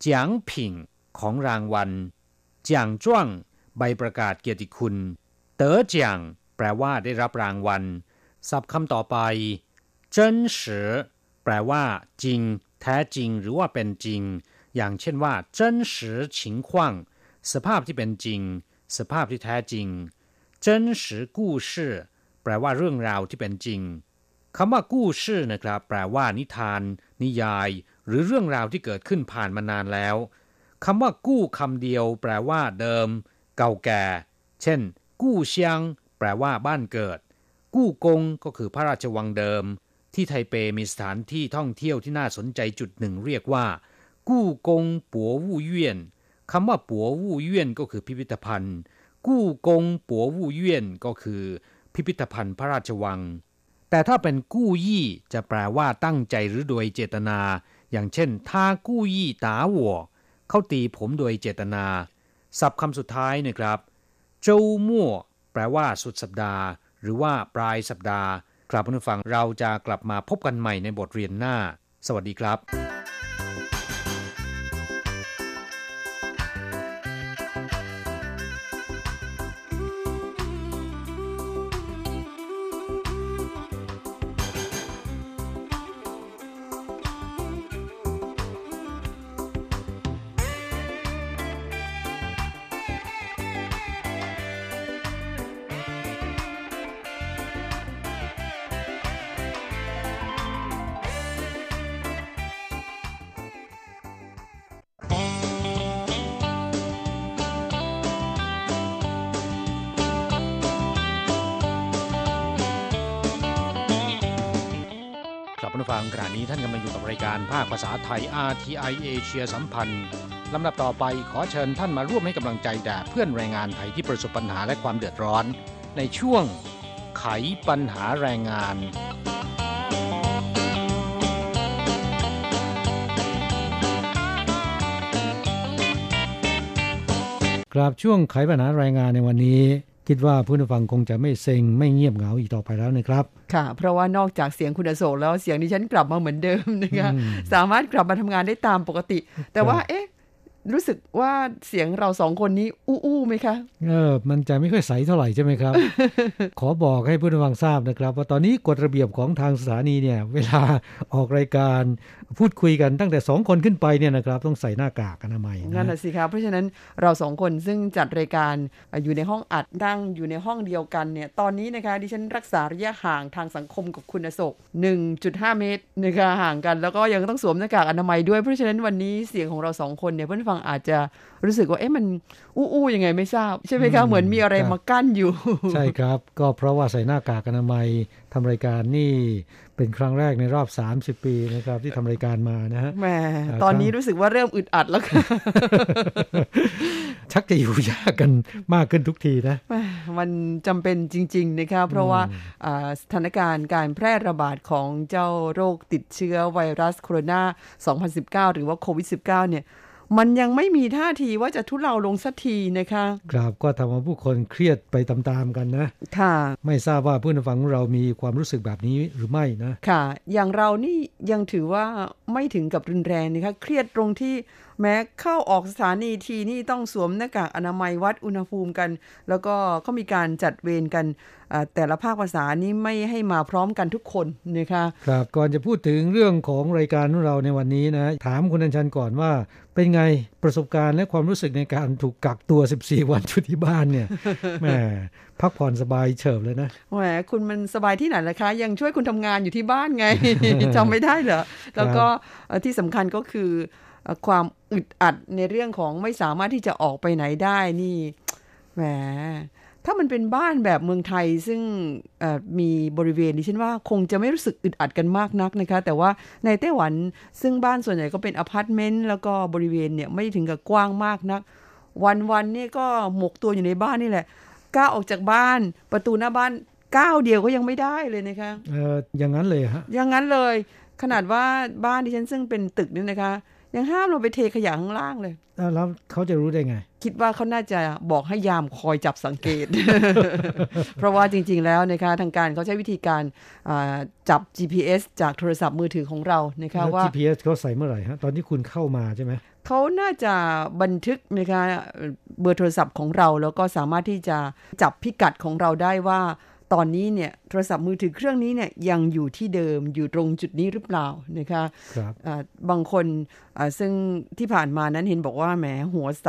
เจียงผิงของรางวัลเจียงจ้วงใบประกาศเกียรติคุณเต๋อเจียงแปลว่าได้รับรางวัลศัพท์คำต่อไปเจิ้นเสือแปลว่าจริงแท้จริงหรือว่าเป็นจริงอย่างเช่นว่าเจิ้นเสือฉิงขว้างสภาพที่เป็นจริงสภาพที่แท้จริงเจิ้นเสือกู้ชื่อแปลว่าเรื่องราวที่เป็นจริงคำว่ากู้ชื่อนะครับแปลว่านิทานนิยายหรือเรื่องราวที่เกิดขึ้นผ่านมานานแล้วคำว่ากู้คำเดียวแปลว่าเดิมเก่าแก่เช่นกู้เชียงแปลว่าบ้านเกิดกู้กงก็คือพระราชวังเดิมที่ไทเปมีสถานที่ท่องเที่ยวที่น่าสนใจจุดหนึ่งเรียกว่ากู้กงปัววู่เยี่ยนคำว่าปัววู่เยี่ยนก็คือพิพิธภัณฑ์กู้กงปัววู่เยี่ยนก็คือพิพิธภัณฑ์พระราชวังแต่ถ้าเป็นกู้ยี่จะแปลว่าตั้งใจหรือโดยเจตนาอย่างเช่นถ้ากู้ยี่ตาหัวเขาตีผมโดยเจตนาศัพท์คำสุดท้ายนะครับเจ้ามั่วแปลว่าสุดสัปดาห์หรือว่าปลายสัปดาห์ครับผู้ฟังเราจะกลับมาพบกันใหม่ในบทเรียนหน้าสวัสดีครับ คุณผู้ฟังขณะนี้ท่านกำลังอยู่กับรายการภาคภาษาไทย RTI เอเชียสัมพันธ์ลำดับต่อไปขอเชิญท่านมาร่วมให้กำลังใจแด่เพื่อนแรงงานไทยที่ประสบปัญหาและความเดือดร้อนในช่วงไขปัญหาแรงงานกราบช่วงไขปัญหาแรงงานในวันนี้คิดว่าผู้ฟังคงจะไม่เซ็งไม่เงียบเหงาอีกต่อไปแล้วนะครับค่ะเพราะว่านอกจากเสียงคุณอโศกแล้วเสียงดิฉันกลับมาเหมือนเดิมนะคะสามารถกลับมาทำงานได้ตามปกติแต่ว่าเอ๊ะรู้สึกว่าเสียงเราสองคนนี้อู้ๆมั้ยคะมันจะไม่ค่อยใสเท่าไหร่ใช่มั้ยครับ ขอบอกให้ผู้ฟังทราบนะครับว่าตอนนี้กฎระเบียบของทางสถานีเนี่ยเวลาออกรายการพูดคุยกันตั้งแต่2คนขึ้นไปเนี่ยนะครับต้องใส่หน้ากากอนามัยนั่นน่ะสิครับเพราะฉะนั้นเรา2คนซึ่งจัดรายการอยู่ในห้องอัดนั่งอยู่ในห้องเดียวกันเนี่ยตอนนี้นะคะดิฉันรักษาระยะห่างทางสังคมกับคุณอโศก 1.5 เมตรนะคะห่างกันแล้วก็ยังต้องสวมหน้ากากอนามัยด้วยเพราะฉะนั้นวันนี้เสียงของเรา2คนเนี่ยเพื่อนฟังอาจจะรู้สึกว่าเอ๊ะมันอู้ๆยังไงไม่ทราบใช่ไหมคะเหมือนมีอะไรมากั้นอยู่ใช่ครับก็เพราะว่าใส่หน้ากากอนามัยทำรายการนี่เป็นครั้งแรกในรอบ30ปีนะครับที่ทำรายการมานะฮะแหมตอนนี้รู้สึกว่าเริ่มอึดอัดแล้วค่ะ ชักจะอยู่ยากกันมากขึ้นทุกทีนะมันจำเป็นจริงๆนะคะเพราะว่าสถานการณ์การแพร่ระบาดของเจ้าโรคติดเชื้อไวรัสโคโรนา2019หรือว่าโควิด-19 เนี่ยมันยังไม่มีท่าทีว่าจะทุเลาลงสักทีนะคะครับก็ทำให้ผู้คนเครียดไปตามๆกันนะค่ะไม่ทราบว่าผู้นำฟังเรามีความรู้สึกแบบนี้หรือไม่นะค่ะอย่างเรานี่ยังถือว่าไม่ถึงกับรุนแรงนะคะเครียดตรงที่แม้เข้าออกสถานีทีนี่ต้องสวมหน้ากากอนามัยวัดอุณหภูมิกันแล้วก็เขามีการจัดเวรกันแต่ละภาคภาษานี้ไม่ให้มาพร้อมกันทุกคนนะคะครับก่อนจะพูดถึงเรื่องของรายการของเราในวันนี้นะถามคุณอัญชันก่อนว่าเป็นไงประสบการณ์และความรู้สึกในการถูกกักตัว14วันอยู่ที่บ้านเนี่ย แหมพักผ่อนสบายเฉิบเลยนะแหมคุณมันสบายที่ไหนล่ะคะยังช่วยคุณทำงานอยู่ที่บ้านไง จำไม่ได้เหรอ แล้วก็ที่สำคัญก็คือความอึดอัดในเรื่องของไม่สามารถที่จะออกไปไหนได้นี่แหมถ้ามันเป็นบ้านแบบเมืองไทยซึ่งมีบริเวณดิฉันว่าคงจะไม่รู้สึกอึดอัดกันมากนักนะคะแต่ว่าในไต้หวันซึ่งบ้านส่วนใหญ่ก็เป็นอพาร์ตเมนต์แล้วก็บริเวณเนี่ยไม่ถึงกับกว้างมากนักวันๆนี่ก็หมกตัวอยู่ในบ้านนี่แหละก้าวออกจากบ้านประตูหน้าบ้านก้าวเดียวก็ยังไม่ได้เลยนะคะอย่างนั้นเลยฮะอย่างนั้นเลยขนาดว่าบ้านดิฉันซึ่งเป็นตึกนี่นะคะยังห้ามลงไปเทขยะข้างล่างเลยแล้วเขาจะรู้ได้ไงคิดว่าเขาน่าจะบอกให้ยามคอยจับสังเกต เพราะว่าจริงๆแล้วนะคะทางการเขาใช้วิธีการจับ GPS จากโทรศัพท์มือถือของเรานะคะว่า GPS เขาใส่เมื่อไหร่ฮะตอนที่คุณเข้ามาใช่ไหมเขาน่าจะบันทึกนะคะเบอร์โทรศัพท์ของเราแล้วก็สามารถที่จะจับพิกัดของเราได้ว่าตอนนี้เนี่ยโทรศัพท์มือถือเครื่องนี้เนี่ยยังอยู่ที่เดิมอยู่ตรงจุดนี้หรือเปล่านะคะบางคนซึ่งที่ผ่านมานั้นเห็นบอกว่าแหมหัวใส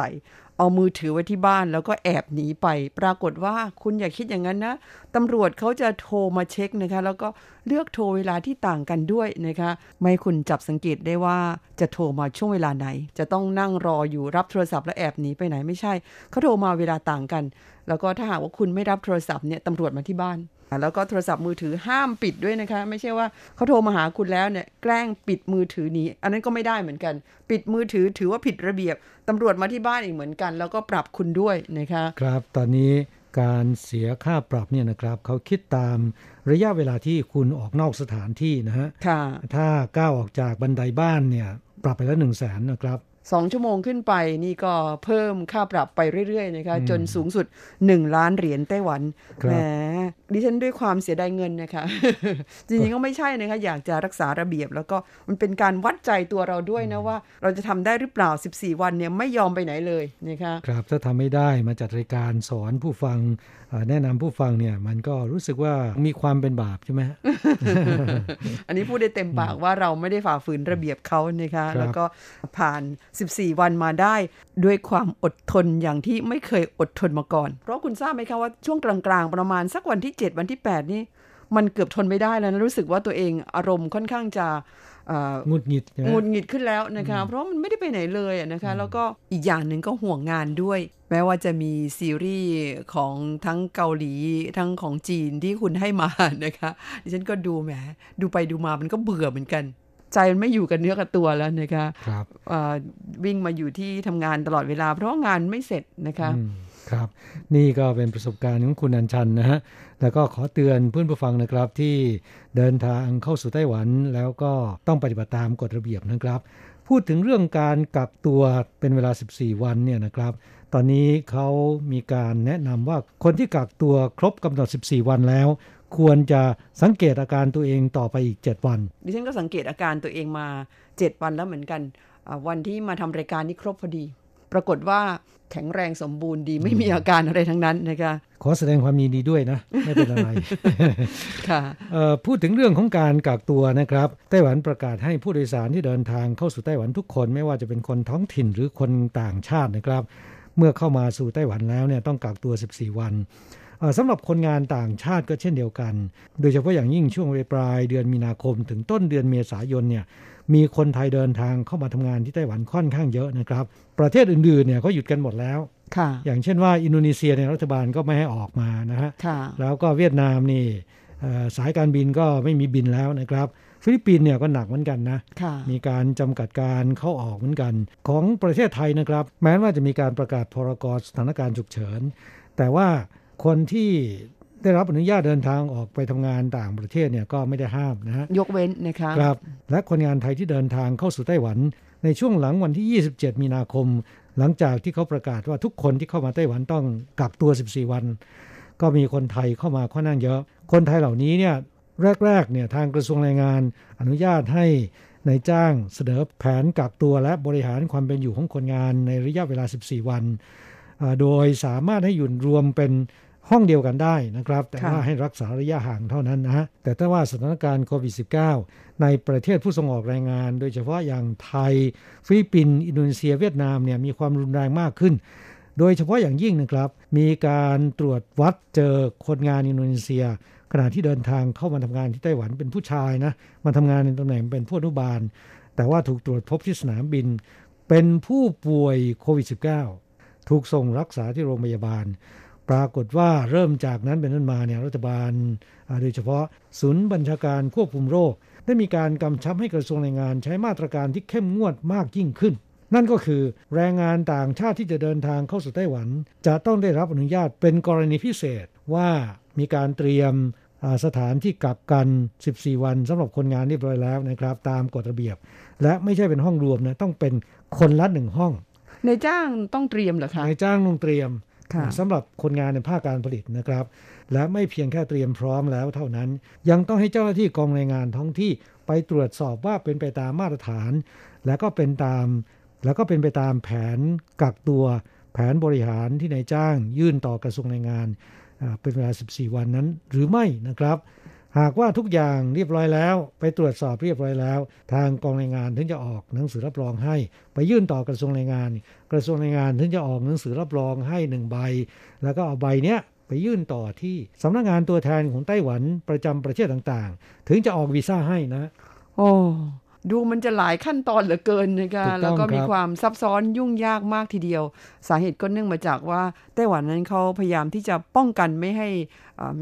เอามือถือไว้ที่บ้านแล้วก็แอบหนีไปปรากฏว่าคุณอย่าคิดอย่างนั้นนะตำรวจเขาจะโทรมาเช็คนะคะแล้วก็เลือกโทรเวลาที่ต่างกันด้วยนะคะไม่คุณจับสังเกตได้ว่าจะโทรมาช่วงเวลาไหนจะต้องนั่งรออยู่รับโทรศัพท์แล้วแอบหนีไปไหนไม่ใช่เขาโทรมาเวลาต่างกันแล้วก็ถ้าหากว่าคุณไม่รับโทรศัพท์เนี่ยตำรวจมาที่บ้านแล้วก็โทรศัพท์มือถือห้ามปิดด้วยนะคะไม่ใช่ว่าเขาโทรมาหาคุณแล้วเนี่ยแกล้งปิดมือถือนี้อันนั้นก็ไม่ได้เหมือนกันปิดมือถือถือว่าผิดระเบียบตำรวจมาที่บ้านอีกเหมือนกันแล้วก็ปรับคุณด้วยนะคะครับตอนนี้การเสียค่าปรับเนี่ยนะครับเขาคิดตามระยะเวลาที่คุณออกนอกสถานที่นะฮะถ้าก้าวออกจากบันไดบ้านเนี่ยปรับไปแล้ว 100,000 นะครับ2ชั่วโมงขึ้นไปนี่ก็เพิ่มค่าปรับไปเรื่อยๆนะคะจนสูงสุด$1,000,000แหมดิฉันด้วยความเสียดายเงินนะคะ จริงๆก็ไม่ใช่นะคะอยากจะรักษาระเบียบแล้วก็มันเป็นการวัดใจตัวเราด้วยนะว่าเราจะทำได้หรือเปล่า14วันเนี่ยไม่ยอมไปไหนเลยนะคะครับถ้าทำไม่ได้มาจัดรายการสอนผู้ฟังแนะนำผู้ฟังเนี่ยมันก็รู้สึกว่ามีความเป็นบาปใช่ไหม อันนี้พูดได้เต็มปากว่าเราไม่ได้ฝ่าฝืนระเบียบเขานะคะแล้วก็ผ่าน14วันมาได้ด้วยความอดทนอย่างที่ไม่เคยอดทนมาก่อนเพราะคุณทราบไหมคะว่าช่วงกลางๆประมาณสักวันที่7วันที่8นี่ มันเกือบทนไม่ได้แล้วนะรู้สึกว่าตัวเองอารมณ์ค่อนข้างจะงุดหงิดขึ้นแล้วนะคะเพราะมันไม่ได้ไปไหนเลยนะคะแล้วก็อีกอย่างหนึ่งก็ห่วงงานด้วยแม้ว่าจะมีซีรีส์ของทั้งเกาหลีทั้งของจีนที่คุณให้มานะคะดิฉันก็ดูแหมดูไปดูมามันก็เบื่อเหมือนกันใจมันไม่อยู่กับเนื้อกับตัวแล้วนะคะวิ่งมาอยู่ที่ทำงานตลอดเวลาเพราะงานไม่เสร็จนะคะครับนี่ก็เป็นประสบการณ์ของคุณอัญชันนะฮะแล้วก็ขอเตือนเพื่อนผู้ฟังนะครับที่เดินทางเข้าสู่ไต้หวันแล้วก็ต้องปฏิบัติตามกฎระเบียบนะครับพูดถึงเรื่องการกักตัวเป็นเวลา14วันเนี่ยนะครับตอนนี้เขามีการแนะนำว่าคนที่กักตัวครบกำหนด14วันแล้วควรจะสังเกตอาการตัวเองต่อไปอีก7วันดิฉันก็สังเกตอาการตัวเองมา7วันแล้วเหมือนกันวันที่มาทำรายการนี่ครบพอดีปรากฏว่าแข็งแรงสมบูรณ์ดีไม่มีอาการอะไรทั้งนั้นนะคะขอแสดงความยินดีด้วยนะไม่เป็นอะไรค่ะพูดถึงเรื่องของการกักตัวนะครับไต้หวันประกาศให้ผู้โดยสารที่เดินทางเข้าสู่ไต้หวันทุกคนไม่ว่าจะเป็นคนท้องถิ่นหรือคนต่างชาตินะครับเมื่อเข้ามาสู่ไต้หวันแล้วเนี่ยต้องกักตัว14วันสำหรับคนงานต่างชาติก็เช่นเดียวกันโดยเฉพาะอย่างยิ่งช่วงปลายเดือนมีนาคมถึงต้นเดือนเมษายนเนี่ยมีคนไทยเดินทางเข้ามาทำงานที่ไต้หวันค่อนข้างเยอะนะครับประเทศอื่นๆเนี่ยเขาหยุดกันหมดแล้วอย่างเช่นว่าอินโดนีเซียเนี่ยรัฐบาลก็ไม่ให้ออกมานะฮะแล้วก็เวียดนามนี่สายการบินก็ไม่มีบินแล้วนะครับฟิลิปปินส์เนี่ยก็หนักเหมือนกันนะมีการจำกัดการเข้าออกเหมือนกันของประเทศไทยนะครับแม้ว่าจะมีการประกาศพรกสถานการณ์ฉุกเฉินแต่ว่าคนที่ได้รับอนุญาตเดินทางออกไปทำงานต่างประเทศเนี่ยก็ไม่ได้ห้ามนะฮะยกเว้นนะคะครับและคนงานไทยที่เดินทางเข้าสู่ไต้หวันในช่วงหลังวันที่27มีนาคมหลังจากที่เขาประกาศว่าทุกคนที่เข้ามาไต้หวันต้องกักตัว14วันก็มีคนไทยเข้ามาค่อนข้างเยอะคนไทยเหล่านี้เนี่ยแรกๆเนี่ยทางกระทรวงแรงงานอนุญาตให้นายจ้างเสนอแผนกักตัวและบริหารความเป็นอยู่ของคนงานในระยะเวลา14วันโดยสามารถให้อยู่รวมเป็นห้องเดียวกันได้นะครับแต่ว่าให้รักษาระยะห่างเท่านั้นนะฮะแต่ถ้าว่าสถานการณ์โควิด -19 ในประเทศผู้ส่งออกแรงงานโดยเฉพาะอย่างไทยฟิลิปปินส์อินโดนีเซียเวียดนามเนี่ยมีความรุนแรงมากขึ้นโดยเฉพาะอย่างยิ่งนะครับมีการตรวจวัดเจอคนงานอินโดนีเซียขณะที่เดินทางเข้ามาทำงานที่ไต้หวันเป็นผู้ชายนะมาทำงานในตำแหน่งเป็นผู้อนุบาลแต่ว่าถูกตรวจพบที่สนามบินเป็นผู้ป่วยโควิด -19 ถูกส่งรักษาที่โรงพยาบาลปรากฏว่าเริ่มจากนั้นเป็นต้นมาเนี่ยรัฐบาลโดยเฉพาะศูนย์บัญชาการควบคุมโรคได้มีการกำชับให้กระทรวงแรงงานใช้มาตรการที่เข้มงวดมากยิ่งขึ้นนั่นก็คือแรงงานต่างชาติที่จะเดินทางเข้าสู่ไต้หวันจะต้องได้รับอนุญาตเป็นกรณีพิเศษว่ามีการเตรียมสถานที่กักกัน14วันสำหรับคนงานเรียบร้อยแล้วนะครับตามกฎระเบียบและไม่ใช่เป็นห้องรวมนะต้องเป็นคนละ1ห้องนายจ้างต้องเตรียมเหรอคะนายจ้างต้องเตรียมสำหรับคนงานในภาคการผลิตนะครับและไม่เพียงแค่เตรียมพร้อมแล้วเท่านั้นยังต้องให้เจ้าหน้าที่กองแรงงานท้องที่ไปตรวจสอบว่าเป็นไปตามมาตรฐานแล้วก็เป็นไปตามแผนกักตัวแผนบริหารที่นายจ้างยื่นต่อกระทรวงแรงงานเป็นเวลา14วันนั้นหรือไม่นะครับหากว่าทุกอย่างเรียบร้อยแล้วไปตรวจสอบเรียบร้อยแล้วทางกองแรงงานถึงจะออกหนังสือรับรองให้ไปยื่นต่อกระทรวงแรงงานกระทรวงแรงงานถึงจะออกหนังสือรับรองให้1ใบแล้วก็เอาใบเนี้ยไปยื่นต่อที่สำนักงานตัวแทนของไต้หวันประจำประเทศต่างๆถึงจะออกวีซ่าให้นะโอ้ดูมันจะหลายขั้นตอนเหลือเกินนะคะแล้วก็มีความซับซ้อนยุ่งยากมากทีเดียวสาเหตุก็เนื่องมาจากว่าไต้หวันนั้นเขาพยายามที่จะป้องกันไม่ให้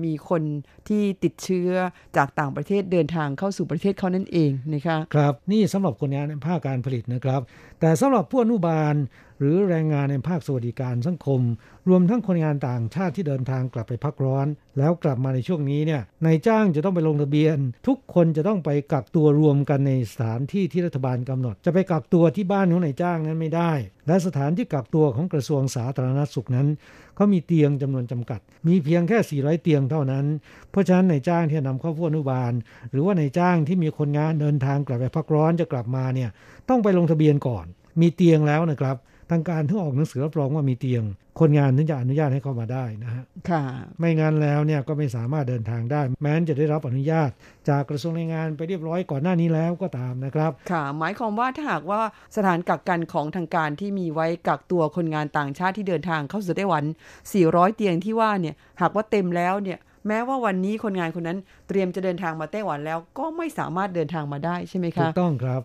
มีคนที่ติดเชื้อจากต่างประเทศเดินทางเข้าสู่ประเทศเขานั่นเองนะคะครับนี่สำหรับคนงานในภาคการผลิตนะครับแต่สำหรับผู้อนุบาลหรือแรงงานในภาคสวัสดิการสังคมรวมทั้งคนงานต่างชาติที่เดินทางกลับไปพักร้อนแล้วกลับมาในช่วงนี้เนี่ยนายจ้างจะต้องไปลงทะเบียนทุกคนจะต้องไปกักตัวรวมกันในสถานที่ที่รัฐบาลกำหนดจะไปกักตัวที่บ้านของนายจ้างนั้นไม่ได้และสถานที่กักตัวของกระทรวงสาธารณสุขนั้นเขามีเตียงจำนวนจำกัดมีเพียงแค่400เตียงเท่านั้นเพราะฉะนั้นนายจ้างที่นำเข้าผู้อนุบาลหรือว่านายจ้างที่มีคนงานเดินทางกลับไปพักร้อนจะกลับมาเนี่ยต้องไปลงทะเบียนก่อนมีเตียงแล้วนะครับทางการถึงออกหนังสือรับรองว่ามีเตียงคนงานถึงจะอนุญาตให้เข้ามาได้นะฮะค่ะไม่งั้นแล้วเนี่ยก็ไม่สามารถเดินทางได้แม้นจะได้รับอนุญาตจากกระทรวงแรงงานไปเรียบร้อยก่อนหน้านี้แล้วก็ตามนะครับค่ะหมายความว่าถ้าหากว่าสถานกักกันของทางการที่มีไว้กักตัวคนงานต่างชาติที่เดินทางเข้าสู่ไต้หวัน400เตียงที่ว่าเนี่ยหากว่าเต็มแล้วเนี่ย แม้ว่าวันนี้คนงานคนนั้นเตรียมจะเดินทางมาไต้หวันแล้วก็ไม่สามารถเดินทางมาได้ใช่ไหมคะถูกต้องครับ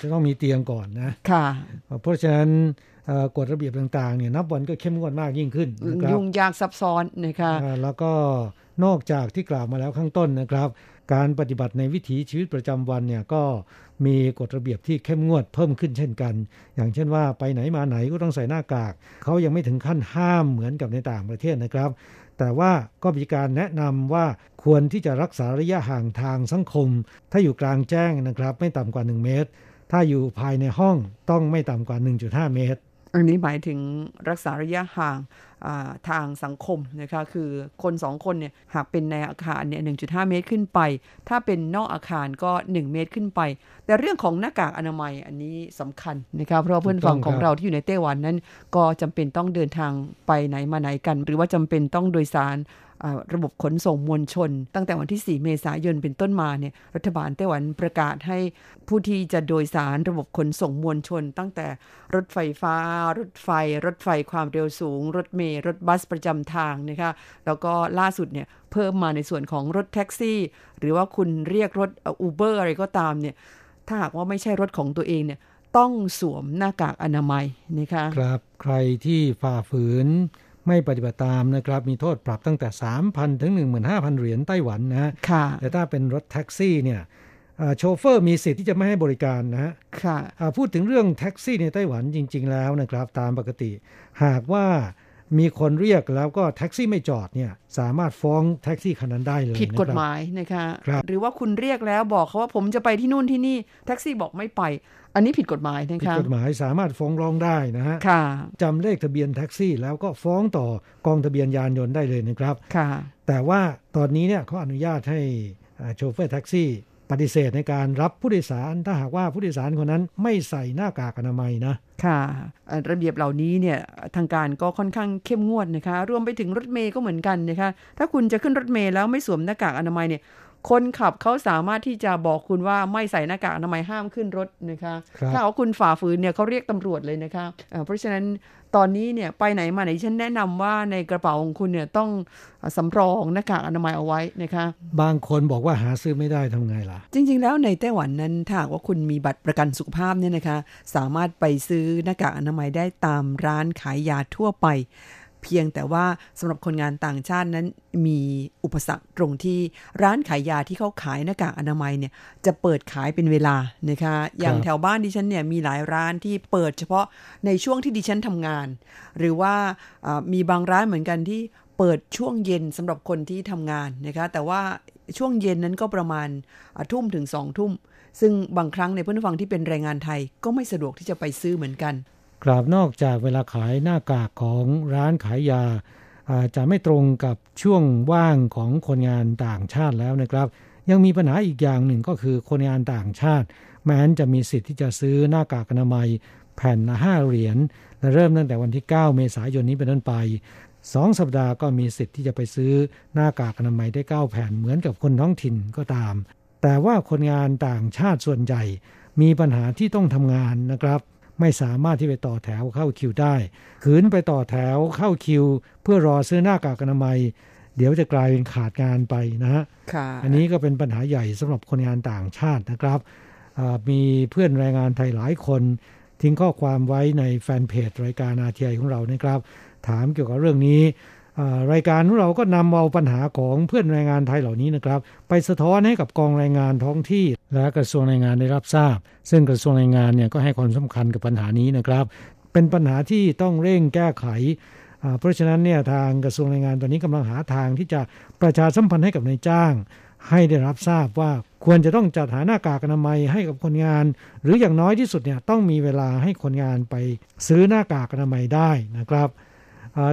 จะต้องมีเตรียมก่อนนะค่ะเพราะฉะนั้นกฎระเบียบต่างๆเนี่ยนับวันก็เข้มงวดมากยิ่งขึ้นนะครับยุ่งยากซับซ้อนนะคะแล้วก็นอกจากที่กล่าวมาแล้วข้างต้นนะครับการปฏิบัติในวิถีชีวิตประจำวันเนี่ยก็มีกฎระเบียบที่เข้มงวดเพิ่มขึ้นเช่นกันอย่างเช่นว่าไปไหนมาไหนก็ต้องใส่หน้ากากเขายังไม่ถึงขั้นห้ามเหมือนกับในต่างประเทศนะครับแต่ว่าก็มีการแนะนำว่าควรที่จะรักษาระยะห่างทางสังคมถ้าอยู่กลางแจ้งนะครับไม่ต่ำกว่า1เมตรถ้าอยู่ภายในห้องต้องไม่ต่ำกว่า 1.5 เมตรอันนี้หมายถึงรักษาระยะห่างทางสังคมนะคะคือคน2คนเนี่ยหากเป็นในอาคารเนี่ย 1.5 เมตรขึ้นไปถ้าเป็นนอกอาคารก็1เมตรขึ้นไปแต่เรื่องของหน้ากากอนามัยอันนี้สำคัญนะคะเพราะเพื่อนฝั่งของเราที่อยู่ในไต้หวันนั้นก็จำเป็นต้องเดินทางไปไหนมาไหนกันหรือว่าจำเป็นต้องโดยสารระบบขนส่งมวลชนตั้งแต่วันที่4เมษายนเป็นต้นมาเนี่ยรัฐบาลไต้หวันประกาศให้ผู้ที่จะโดยสารระบบขนส่งมวลชนตั้งแต่รถไฟฟ้ารถไฟความเร็วสูงรถเมล์รถบัสประจำทางนะคะแล้วก็ล่าสุดเนี่ยเพิ่มมาในส่วนของรถแท็กซี่หรือว่าคุณเรียกรถอูเบอร์อะไรก็ตามเนี่ยถ้าหากว่าไม่ใช่รถของตัวเองเนี่ยต้องสวมหน้ากากอนามัยนะคะครับใครที่ฝ่าฝืนไม่ปฏิบัติตามนะครับมีโทษปรับตั้งแต่ 3,000 ถึง 15,000 เหรียญไต้หวันนะแต่ถ้าเป็นรถแท็กซี่เนี่ยโชเฟอร์มีสิทธิ์ที่จะไม่ให้บริการนะพูดถึงเรื่องแท็กซี่ในไต้หวันจริงๆแล้วนะครับตามปกติหากว่ามีคนเรียกแล้วก็แท็กซี่ไม่จอดเนี่ยสามารถฟ้องแท็กซี่คันนั้นได้เลยผิดกฎหมายนะคะหรือว่าคุณเรียกแล้วบอกเขาว่าผมจะไปที่นู่นที่นี่แท็กซี่บอกไม่ไปอันนี้ผิดกฎหมายนะคะผิดกฎหมายสามารถฟ้องร้องได้นะฮะจำเลขทะเบียนแท็กซี่แล้วก็ฟ้องต่อกองทะเบียนยานยนต์ได้เลยนะครับแต่ว่าตอนนี้เนี่ยเขาอนุญาตให้โชเฟอร์แท็กซี่ปฏิเสธในการรับผู้โดยสารถ้าหากว่าผู้โดยสารคนนั้นไม่ใส่หน้ากากอนามัยนะค่ะระเบียบเหล่านี้เนี่ยทางการก็ค่อนข้างเข้มงวดนะคะรวมไปถึงรถเมล์ก็เหมือนกันนะคะถ้าคุณจะขึ้นรถเมล์แล้วไม่สวมหน้ากากอนามัยเนี่ยคนขับเขาสามารถที่จะบอกคุณว่าไม่ใส่หน้ากากอนามัยห้ามขึ้นรถนะคะถ้าเอาคุณฝ่าฝืนเนี่ยเขาเรียกตำรวจเลยนะคะเพราะฉะนั้นตอนนี้เนี่ยไปไหนมาไหนฉันแนะนำว่าในกระเป๋าของคุณเนี่ยต้องสำรองหน้ากากอนามัยเอาไว้นะคะบางคนบอกว่าหาซื้อไม่ได้ทำไงล่ะจริงๆแล้วในไต้หวันนั้นถ้าว่าคุณมีบัตรประกันสุขภาพเนี่ยนะคะสามารถไปซื้อหน้ากากอนามัยได้ตามร้านขายยาทั่วไปเพียงแต่ว่าสำหรับคนงานต่างชาตินั้นมีอุปสรรคตรงที่ร้านขายยาที่เขาขายหน้ากากอนามัยเนี่ยจะเปิดขายเป็นเวลานะคะอย่างแถวบ้านดิฉันเนี่ยมีหลายร้านที่เปิดเฉพาะในช่วงที่ดิฉันทำงานหรือว่ามีบางร้านเหมือนกันที่เปิดช่วงเย็นสำหรับคนที่ทำงานนะคะแต่ว่าช่วงเย็นนั้นก็ประมาณทุ่มถึงสองทุ่มซึ่งบางครั้งในเพื่อนฟังที่เป็นแรงงานไทยก็ไม่สะดวกที่จะไปซื้อเหมือนกันกราบนอกจากเวลาขายหน้ากากของร้านขายยาจะไม่ตรงกับช่วงว่างของคนงานต่างชาติแล้วนะครับยังมีปัญหาอีกอย่างหนึ่งก็คือคนงานต่างชาติแม้นจะมีสิทธิ์ที่จะซื้อหน้ากากอนามัยแผ่นละ5เหรียญและเริ่มตั้งแต่วันที่9เมษายนนี้เป็นต้นไป2 สัปดาห์ก็มีสิทธิ์ที่จะไปซื้อหน้ากากอนามัยได้9แผ่นเหมือนกับคนท้องถิ่นก็ตามแต่ว่าคนงานต่างชาติส่วนใหญ่มีปัญหาที่ต้องทำงานนะครับไม่สามารถที่ไปต่อแถวเข้าคิวได้ขืนไปต่อแถวเข้าคิวเพื่อรอซื้อหน้ากากอนามัยเดี๋ยวจะกลายเป็นขาดงานไปนะฮะอันนี้ก็เป็นปัญหาใหญ่สำหรับคนงานต่างชาตินะครับมีเพื่อนแรงงานไทยหลายคนทิ้งข้อความไว้ในแฟนเพจรายการ RTI ของเรานะครับถามเกี่ยวกับเรื่องนี้รายการของเราก็นำเอาปัญหาของเพื่อนแรงงานไทยเหล่านี้นะครับไปสะท้อนให้กับกองแรงงานท้องที่และกระทรวงแรงงานได้รับทราบซึ่งกระทรวงแรงงานเนี่ยก็ให้ความสำคัญกับปัญหานี้นะครับเป็นปัญหาที่ต้องเร่งแก้ไขเพราะฉะนั้นเนี่ยทางกระทรวงแรงงานตอนนี้กำลังหาทางที่จะประชาสัมพันธ์ให้กับนายจ้างให้ได้รับทราบว่าควรจะต้องจัดหาหน้ากากอนามัยให้กับคนงานหรืออย่างน้อยที่สุดเนี่ยต้องมีเวลาให้คนงานไปซื้อหน้ากากอนามัยได้นะครับ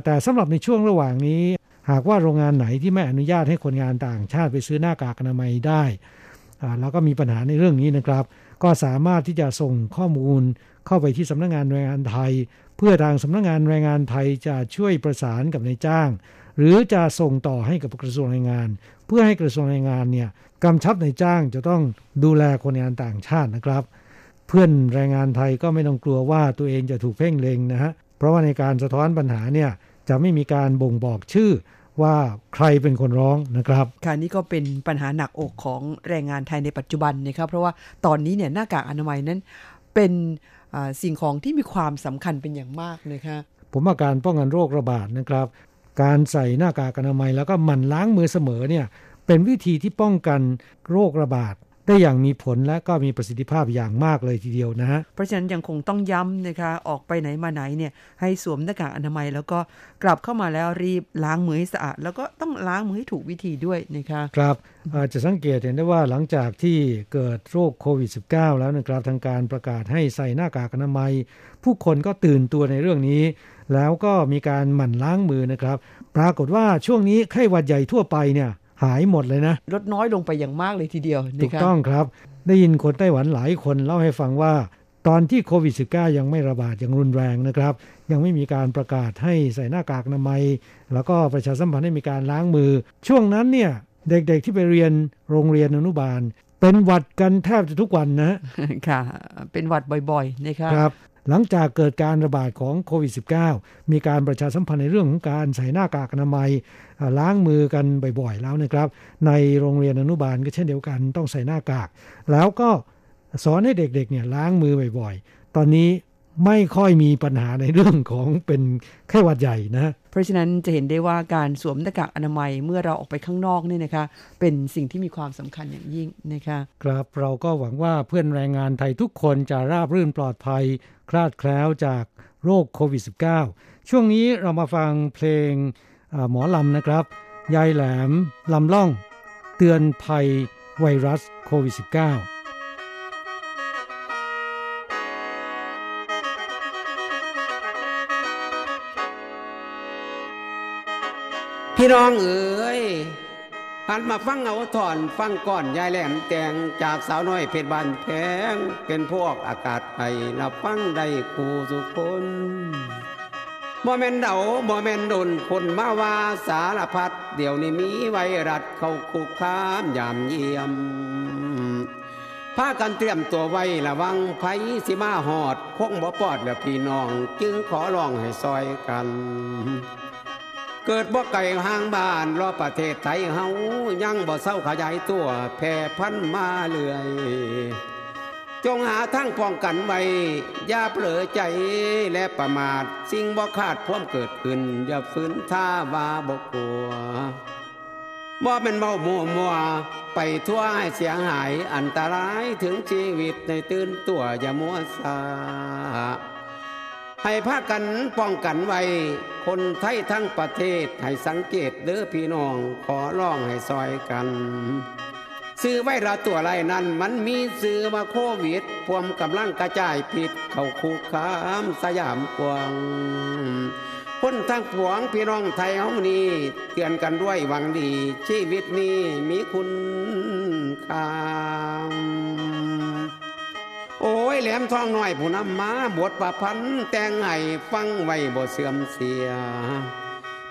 แต่สำหรับในช่วงระหว่างนี้หากว่าโรงงานไหนที่ไม่อนุญาตให้คนงานต่างชาติไปซื้อหน้ากากอนามัยได้แล้วก็มีปัญหาในเรื่องนี้นะครับก็สามารถที่จะส่งข้อมูลเข้าไปที่สำนักงานแรงงานไทยเพื่อทางสำนักงานแรงงานไทยจะช่วยประสานกับนายจ้างหรือจะส่งต่อให้กับกระทรวงแรงงานเพื่อให้กระทรวงแรงงานเนี่ยกำชับนายจ้างจะต้องดูแลคนงานต่างชาตินะครับเพื่อนแรงงานไทยก็ไม่ต้องกลัวว่าตัวเองจะถูกเพ่งเล็งนะฮะเพราะว่าในการสะท้อนปัญหาเนี่ยจะไม่มีการบ่งบอกชื่อ ว่าใครเป็นคนร้องนะครับค่ะนี่ก็เป็นปัญหาหนักอกของแรงงานไทยในปัจจุบันนะครับเพราะว่าตอนนี้เนี่ยหน้ากากอนามัยนั้นเป็นสิ่งของที่มีความสำคัญเป็นอย่างมากนะคะผมว่าการป้องกันโรคระบาดนะครับการใส่หน้ากากอนามัยแล้วก็หมั่นล้างมือเสมอเนี่ยเป็นวิธีที่ป้องกันโรคระบาดได้อย่างมีผลและก็มีประสิทธิภาพอย่างมากเลยทีเดียวนะฮะเพราะฉะนั้นยังคงต้องย้ำนะคะออกไปไหนมาไหนเนี่ยให้สวมหน้ากากอนามัยแล้วก็กลับเข้ามาแล้วรีบล้างมือให้สะอาดแล้วก็ต้องล้างมือให้ถูกวิธีด้วยนะคะครับจะสังเกตเห็นได้ว่าหลังจากที่เกิดโรคโควิด -19 แล้วนะครับทางการประกาศให้ใส่หน้ากากอนามัยผู้คนก็ตื่นตัวในเรื่องนี้แล้วก็มีการหมั่นล้างมือนะครับปรากฏว่าช่วงนี้ไข้หวัดใหญ่ทั่วไปเนี่ยหายหมดเลยนะลดน้อยลงไปอย่างมากเลยทีเดียวถูกต้องครับได้ยินคนไต้หวันหลายคนเล่าให้ฟังว่าตอนที่โควิด -19 ยังไม่ระบาดอย่างรุนแรงนะครับยังไม่มีการประกาศให้ใส่หน้ากากอนามัยแล้วก็ประชาสัมพันธ์ให้มีการล้างมือช่วงนั้นเนี่ยเด็กๆที่ไปเรียนโรงเรียนอนุบาลเป็นหวัดกันแทบจะทุกวันนะค่ะเป็นหวัดบ่อยๆนะครับหลังจากเกิดการระบาดของโควิด -19 มีการประชาสัมพันธ์ในเรื่องของการใส่หน้ากากอนามัยล้างมือกันบ่อยๆแล้วนะครับในโรงเรียนอนุบาลก็เช่นเดียวกันต้องใส่หน้ากากแล้วก็สอนให้เด็กๆเนี่ยล้างมือบ่อยๆตอนนี้ไม่ค่อยมีปัญหาในเรื่องของเป็นไข้หวัดใหญ่นะเพราะฉะนั้นจะเห็นได้ว่าการสวมหน้ากากอนามัยเมื่อเราออกไปข้างนอกนี่นะคะเป็นสิ่งที่มีความสำคัญอย่างยิ่งนะคะครับเราก็หวังว่าเพื่อนแรงงานไทยทุกคนจะราบรื่นปลอดภัยคลาดแคล้วจากโรคโควิด -19 ช่วงนี้เรามาฟังเพลงหมอลำนะครับยายแหลมลำล่องเตือนภัยไวรัสโควิด -19พี่น้องเอ๋ยหันมาฟังเอาถอนฟังก่อนยายแหลมแต่งจากสาวน้อยเพชรบ้านแพงเป็นพวกอากาศไอนับฟังได้กูสุคนบ่แม่นเดาบ่แม่นดนคนมาว่าสารพัดเดี๋ยวนี้มีไวรัสเข้าคุกคามยามเยี่ยมพากันเตรียมตัวไว้ระวังภัยสิมาหอดคงบ่ปลอดแล้วพี่น้องจึงขอร้องให้ซอยกันเกิดบ่ไก่ห่างบ้านรอประเทศไทยเฮายังบ่เศร้าขยายตัวแพร่พันมาเรื่อยจงหาทางป้องกันไว้อย่าเผลอใจและประมาทสิ่งบ่คาดความเกิดขึ้นอย่าฝืนท่าว่าบ่กลัวบ่เป็นเมามัวๆไปทั่วให้เสียหายอันตรายถึงชีวิตในตื่นตัวอย่ามัวซาให้พากันป้องกันไว้คนไทยทั้งประเทศให้สังเกตเด้อพี่น้องขอร้องให้ซอยกันซื้อไวรัสตัวไรนั้นมันมีซื้อมาโควิดพวมกำลังกระจายผิดเข้าคุกคามสยามกวางคนทั้งปวงพี่น้องไทยเฮานี้เตือนกันด้วยหวังดีชีวิตนี้มีคุณค่าโอ้ยแหลมทองน้อยผู้นำมาบทประพันธ์แต่งให้ฟังไว้บ่เสื่อมเสีย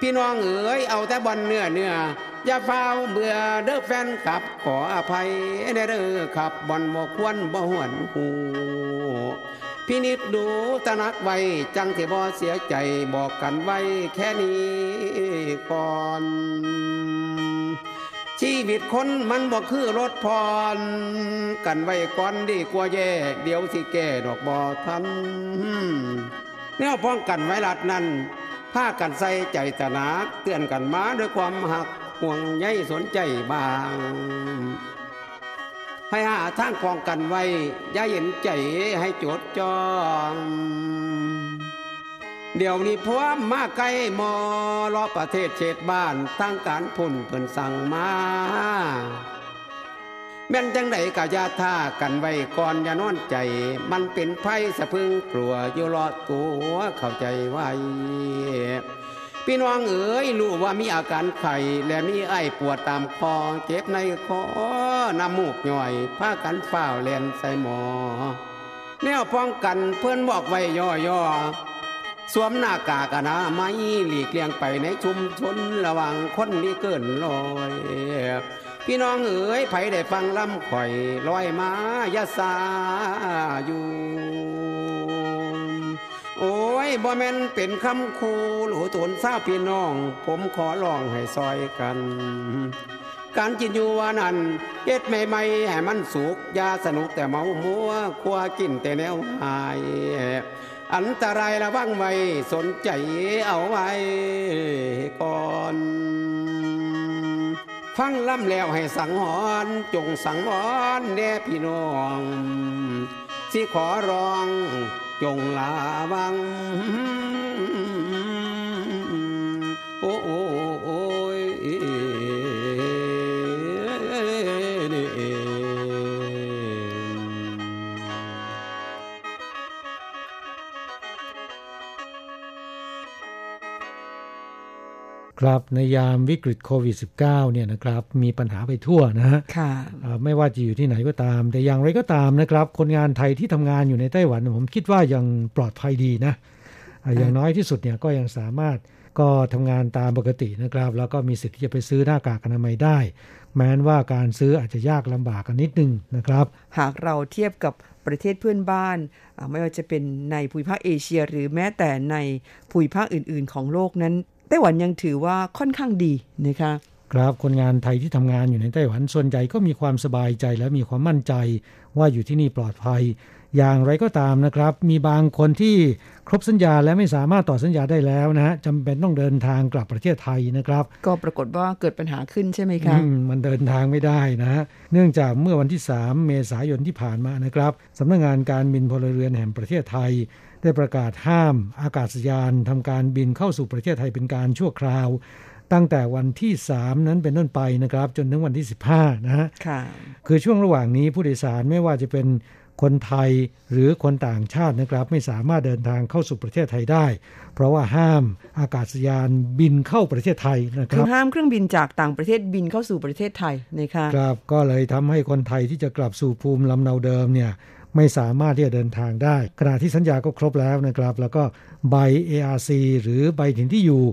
พี่น้องเอ๋ยเอาแต่บอนเนื้ออย่าเฝ้าเบื่อเด้อแฟนคลับขออภัยเด้อครับบอนบ่ควรบ่หวนหูพินิจดูตระหนักไว้จังสิบ่เสียใจบอกกันไว้แค่นี้ก่อนชีวิตคนมันบ่คือรถพรกันไว้ก่อนดีกว่าแย่เดี๋ยวสิแก่ดอกบ่ทันแนวป้องกันไวรัสนั้นพากันใส่ใจตระหนักเตือนกันมาด้วยความหักห่วงใยสนใจบางให้หาทางป้องกันไว้อย่าเห็นใจให้จดจ้องเดี๋ยวนี้พวกมาไกลมอรอประเทศเขตบ้านทางการพุ่นเพิ่นสั่งมาแม่นจังได๋ก็อย่าท่ากันไว้ก่อนอย่านอนใจมันเป็นภัยสะพึงกลัวอยู่รอตัวเข้าใจไว้พี่น้องเอ๋ยรู้ว่ามีอาการไข้และมีไอปวดตามคอเจ็บในคอน้ำมูกย่อยพากันฟ้าวแล่นใส่หมอแนวป้องกันเพิ่นบอกไว้ย่อๆสวมหน้ากากอนามัยหลีกเลี่ยงไปในชุมชนระวังคนมีเกินลอยพี่น้องเอ๋ยไผได้ฟังลำข่อยลอยมายะสาอยู่โอ้ย บ่แม่นเป็นคำคูหรือโถนซาพี่น้องผมขอร้องให้ซอยกันการกินอยู่ว่านั่นเฮ็ดใหม่ๆให้มันสุกอย่าสนุกแต่เมามัวกลัวกินแต่แนวหายอันตรายระวังไว้สนใจเอาไว้ก่อนฟังล่ำแล้วให้สังหรณ์จงสังวรแด่พี่น้องสิขอร้องจงระวังโอ้ยนี่เองครับในยามวิกฤตโควิด -19 เนี่ยนะครับมีปัญหาไปทั่วนะฮะไม่ว่าจะอยู่ที่ไหนก็ตามแต่อย่างไรก็ตามนะครับคนงานไทยที่ทำงานอยู่ในไต้หวันผมคิดว่ายังปลอดภัยดีนะอย่างน้อยที่สุดเนี่ยก็ยังสามารถก็ทำงานตามปกตินะครับแล้วก็มีสิทธิ์ที่จะไปซื้อหน้ากากอนามัยได้แม้ว่าการซื้ออาจจะยากลำบากกันนิดนึงนะครับหากเราเทียบกับประเทศเพื่อนบ้านไม่ว่าจะเป็นในภูมิภาคเอเชียหรือแม้แต่ในภูมิภาคอื่นๆของโลกนั้นไต้หวันยังถือว่าค่อนข้างดีนะคะครับคนงานไทยที่ทำงานอยู่ในไต้หวันส่วนใหญ่ก็มีความสบายใจและมีความมั่นใจว่าอยู่ที่นี่ปลอดภัยอย่างไรก็ตามนะครับมีบางคนที่ครบสัญญาและไม่สามารถต่อสัญญาได้แล้วนะฮะจำเป็นต้องเดินทางกลับประเทศไทยนะครับก็ปรากฏว่าเกิดปัญหาขึ้นใช่ไหมคะมันเดินทางไม่ได้นะฮะเนื่องจากเมื่อวันที่3เมษายนที่ผ่านมานะครับสำนักงานการบินพลเรือนแห่งประเทศไทยได้ประกาศห้ามอากาศยานทำการบินเข้าสู่ประเทศไทยเป็นการชั่วคราวตั้งแต่วันที่3นั้นเป็นต้นไปนะครับจนถึงวันที่15นะฮะคือช่วงระหว่างนี้ผู้โดยสารไม่ว่าจะเป็นคนไทยหรือคนต่างชาตินะครับไม่สามารถเดินทางเข้าสู่ประเทศไทยได้เพราะว่าห้ามอากาศยานบินเข้าประเทศไทยนะครับห้ามเครื่องบินจากต่างประเทศบินเข้าสู่ประเทศไทยนะคะครับก็เลยทำให้คนไทยที่จะกลับสู่ภูมิลำเนาเดิมเนี่ยไม่สามารถที่จะเดินทางได้ขณะที่สัญญาก็ครบแล้วนะครับแล้วก็ใบ ARC หรือใบถิ่นที่อยู่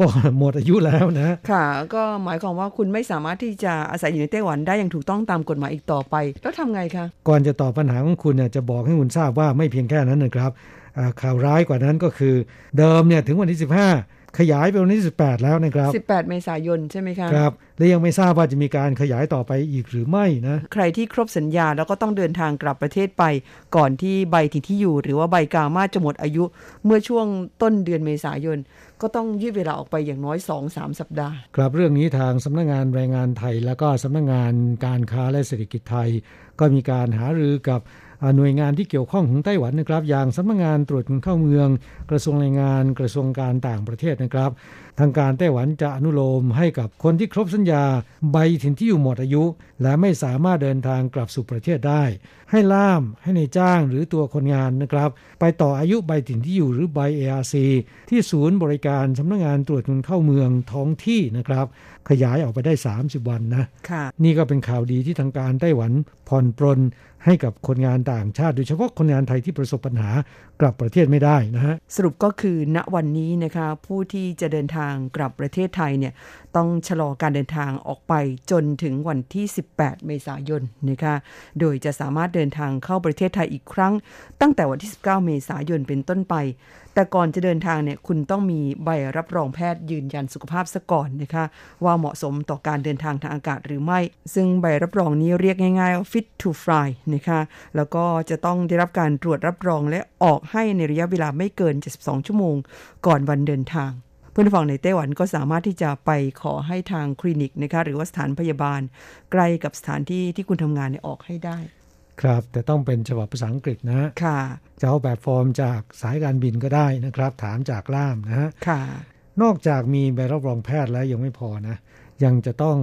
ก็หมดอายุแล้วนะค่ะก็หมายความว่าคุณไม่สามารถที่จะอาศัยอยู่ในไต้หวันได้อย่างถูกต้องตามกฎหมายอีกต่อไปแล้วทำไงคะก่อนจะตอบปัญหาของคุณเนี่ยจะบอกให้คุณทราบว่าไม่เพียงแค่นั้นนะครับข่าวร้ายกว่านั้นก็คือเดิมเนี่ยถึงวันที่15ขยายไปวันที่18แล้วนะครับ18เมษายนใช่ไหมคะครับและยังไม่ทราบว่าจะมีการขยายต่อไปอีกหรือไม่นะใครที่ครบสัญญาแล้วก็ต้องเดินทางกลับประเทศไปก่อนที่ใบถิ่นที่อยู่หรือว่าใบกามาจะหมดอายุเมื่อช่วงต้นเดือนเมษายนก็ต้องยืดเวลาออกไปอย่างน้อย 2-3 สัปดาห์ครับเรื่องนี้ทางสำนักงานแรงงานไทยแล้วก็สำนักงานการค้าและเศรษฐกิจไทยก็มีการหารือกับหน่วยงานที่เกี่ยวข้องของไต้หวันนะครับอย่างสำนักงานตรวจคนเข้าเมืองกระทรวงแรงงานกระทรวงการต่างประเทศนะครับทางการไต้หวันจะอนุโลมให้กับคนที่ครบสัญญาใบถิ่นที่อยู่หมดอายุและไม่สามารถเดินทางกลับสู่ประเทศได้ให้ล่ามให้นายจ้างหรือตัวคนงานนะครับไปต่ออายุใบถิ่นที่อยู่หรือใบ ARC ที่ศูนย์บริการสำนักงานตรวจคนเข้าเมืองท้องที่นะครับขยายออกไปได้30วันนะนี่ก็เป็นข่าวดีที่ทางการไต้หวันผ่อนปรนให้กับคนงานต่างชาติโดยเฉพาะคนงานไทยที่ประสบปัญหากลับประเทศไม่ได้นะฮะสรุปก็คือณวันนี้นะคะผู้ที่จะเดินทางกลับประเทศไทยเนี่ยต้องชะลอการเดินทางออกไปจนถึงวันที่18เมษายนนะคะโดยจะสามารถเดินทางเข้าประเทศไทยอีกครั้งตั้งแต่วันที่19เมษายนเป็นต้นไปแต่ก่อนจะเดินทางเนี่ยคุณต้องมีใบรับรองแพทย์ยืนยันสุขภาพซะก่อนนะคะว่าเหมาะสมต่อการเดินทางทางอากาศหรือไม่ซึ่งใบรับรองนี้เรียกง่ายๆว่า Fit to Fly นะคะแล้วก็จะต้องได้รับการตรวจรับรองและออกให้ในระยะเวลาไม่เกิน72ชั่วโมงก่อนวันเดินทางผู้ที่ฟังในไต้หวันก็สามารถที่จะไปขอให้ทางคลินิกนะคะหรือว่าสถานพยาบาลใกล้กับสถานที่ที่คุณทำงานเนี่ยออกให้ได้ครับแต่ต้องเป็นฉบับภาษาอังกฤษนะค่ะจะเอาแบบฟอร์มจากสายการบินก็ได้นะครับถามจากล่ามนะฮะค่ะนอกจากมีใบรับรองแพทย์แล้วยังไม่พอนะยังจะต้อง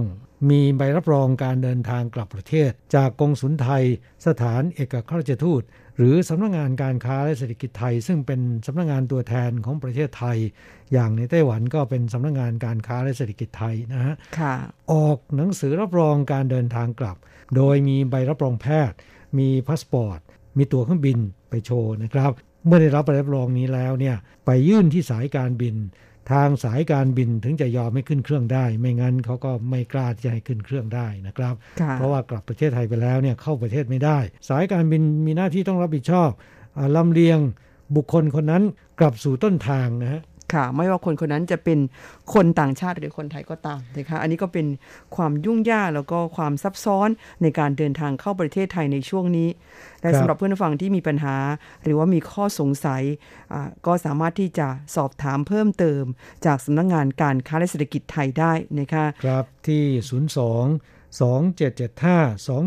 มีใบรับรองการเดินทางกลับประเทศจากกงสุลไทยสถานเอกอัครราชทูตหรือสำนักงานการค้าและเศรษฐกิจไทยซึ่งเป็นสำนักงานตัวแทนของประเทศไทยอย่างในไต้หวันก็เป็นสำนักงานการค้าและเศรษฐกิจไทยนะฮะออกหนังสือรับรองการเดินทางกลับโดยมีใบรับรองแพทย์มีพาสปอร์ตมีตั๋วเครื่องบินไปโชว์นะครับเมื่อได้รับใบรับรองนี้แล้วเนี่ยไปยื่นที่สายการบินทางสายการบินถึงจะยอมให้ขึ้นเครื่องได้ไม่งั้นเขาก็ไม่กล้าจะให้ขึ้นเครื่องได้นะครับเพราะว่ากลับประเทศไทยไปแล้วเนี่ยเข้าประเทศไม่ได้สายการบินมีหน้าที่ต้องรับผิดชอบลำเลียง บุคคลคนนั้นกลับสู่ต้นทางนะฮะค่ะไม่ว่าคนคนนั้นจะเป็นคนต่างชาติหรือคนไทยก็ตามนะคะอันนี้ก็เป็นความยุ่งยากแล้วก็ความซับซ้อนในการเดินทางเข้าประเทศไทยในช่วงนี้และสำหรับเพื่อนผู้ฟังที่มีปัญหาหรือว่ามีข้อสงสัยก็สามารถที่จะสอบถามเพิ่มเติมจากสำนักงานการค้าและเศรษฐกิจไทยได้นะคะครับที่02 2775 2211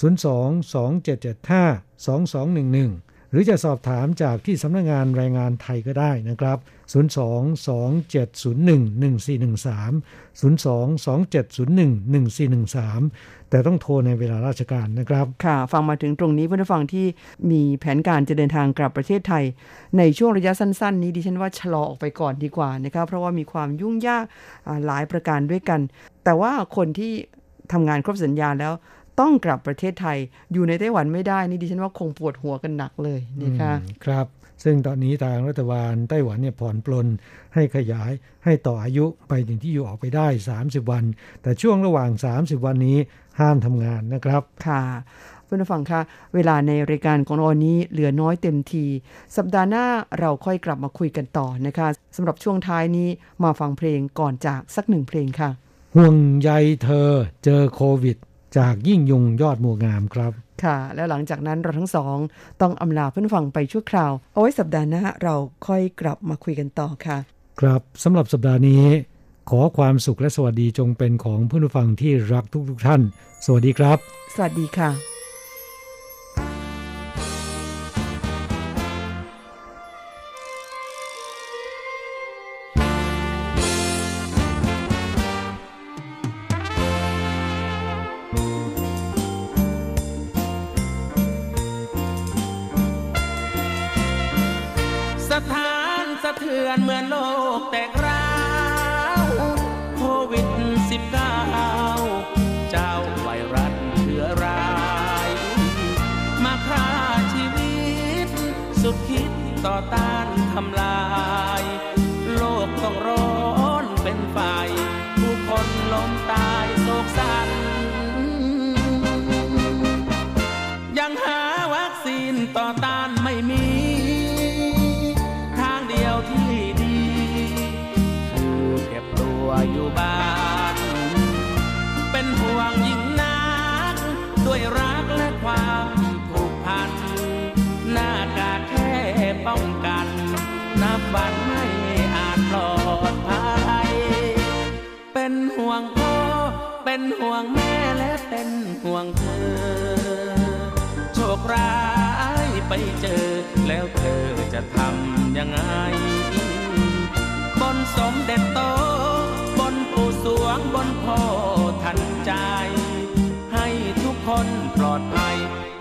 02 2775 2211หรือจะสอบถามจากที่สำนักงานแรงงานไทยก็ได้นะครับ02 2701 1413 02 2701 1413แต่ต้องโทรในเวลาราชการนะครับค่ะฟังมาถึงตรงนี้เพื่อนผู้ฟังที่มีแผนการจะเดินทางกลับประเทศไทยในช่วงระยะสั้นๆนี้ดิฉันว่าชะลอออกไปก่อนดีกว่านะครับเพราะว่ามีความยุ่งยากหลายประการด้วยกันแต่ว่าคนที่ทำงานครบสัญญาแล้วต้องกลับประเทศไทยอยู่ในไต้หวันไม่ได้นี่ดิฉันว่าคงปวดหัวกันหนักเลยนะคะครับซึ่งตอนนี้ทางรัฐบาลไต้หวันเนี่ยผ่อนปลนให้ขยายให้ต่ออายุไปถึงที่อยู่ออกไปได้30วันแต่ช่วงระหว่าง30วันนี้ห้ามทำงานนะครับค่ะเพื่อนผู้ฟังคะเวลาในรายการของเรานี้เหลือน้อยเต็มทีสัปดาห์หน้าเราค่อยกลับมาคุยกันต่อนะคะสำหรับช่วงท้ายนี้มาฟังเพลงก่อนจากสักหนึ่งเพลงค่ะห่วงใยเธอเจอโควิดจากยิ่งยงยอดมัวงามครับค่ะแล้วหลังจากนั้นเราทั้งสองต้องอำลาเพื่อนฟังไปชั่วคราวเอาไว้สัปดาห์หน้าเราค่อยกลับมาคุยกันต่อค่ะครับสำหรับสัปดาห์นี้ขอความสุขและสวัสดีจงเป็นของเพื่อนฟังที่รักทุกท่านสวัสดีครับสวัสดีค่ะเหมือนโลกแตกร้าวโควิด-19 เจ้าไวรัสเชื้อร้ายมาฆ่าชีวิตสุดคิดต่อต้านทำลายโลกต้องร้อนเป็นไฟผู้คนล้มตายโศกสันยังหาวัคซีนต่อต้านไม่มีอยู่บ้านเป็นห่วงยิ่งนักด้วยรักและความผูกพันหน้ากากแค่ป้องกันนับวันไม่อาจปลอดภัยเป็นห่วงพ่อเป็นห่วงแม่และเป็นห่วงเธอโชคร้ายไปเจอแล้วเธอจะทำยังไงบนสมเด็จโตบนปู่สวงบนพ่อทันใจให้ทุกคนปลอดภัย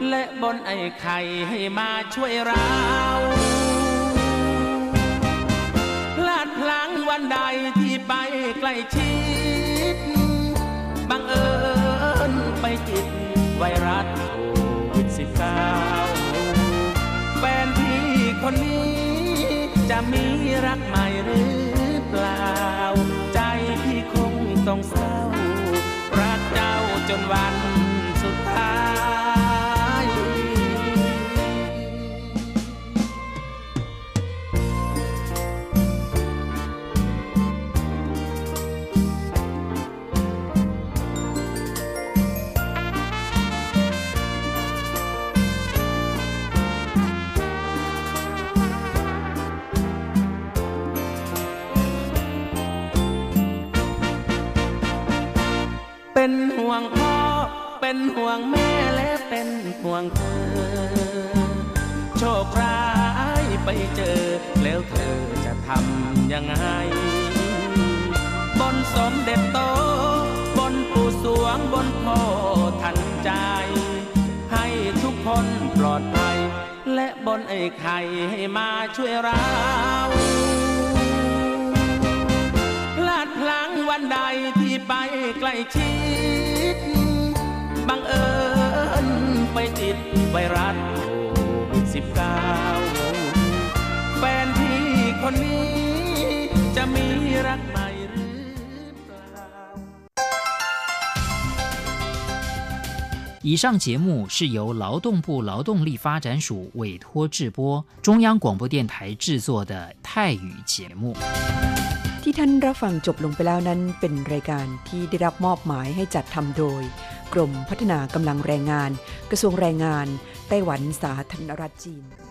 และบนไอ้ไข่ให้มาช่วยเราพลาดพลั้งวันใดที่ไปใกล้ชิดบังเอิญไปติดไวรัสโควิด-19 แฟนพี่คนนี้จะมีรักใหม่หรือเปล่าใจพี่คงต้องเศร้ารักเจ้าจนวันสุดท้ายเป็นห่วงพ่อเป็นห่วงแม่และเป็นห่วงเธอโชคร้ายไปเจอแล้วเธอจะทำยังไงบนสมเด็จโตบนปู่สวงบนพ่อทันใจให้ทุกคนปลอดภัยและบนไอ้ไข่ให้มาช่วยเราพลาดพลั้งวันใดที่ไปใกล้ชิดบังเอิญไปติดไวรัสโควิด-19 แฟนพี่คนนี้จะมีรักใหม่หรือเปล่า以上节目是由劳动部劳动力发展署委托制播，中央广播电台制作的泰语节目。ที่ท่านรับฟังจบลงไปแล้วนั้นเป็นรายการที่ได้รับมอบหมายให้จัดทำโดยกรมพัฒนากำลังแรงงานกระทรวงแรงงานไต้หวันสาธารณรัฐจีน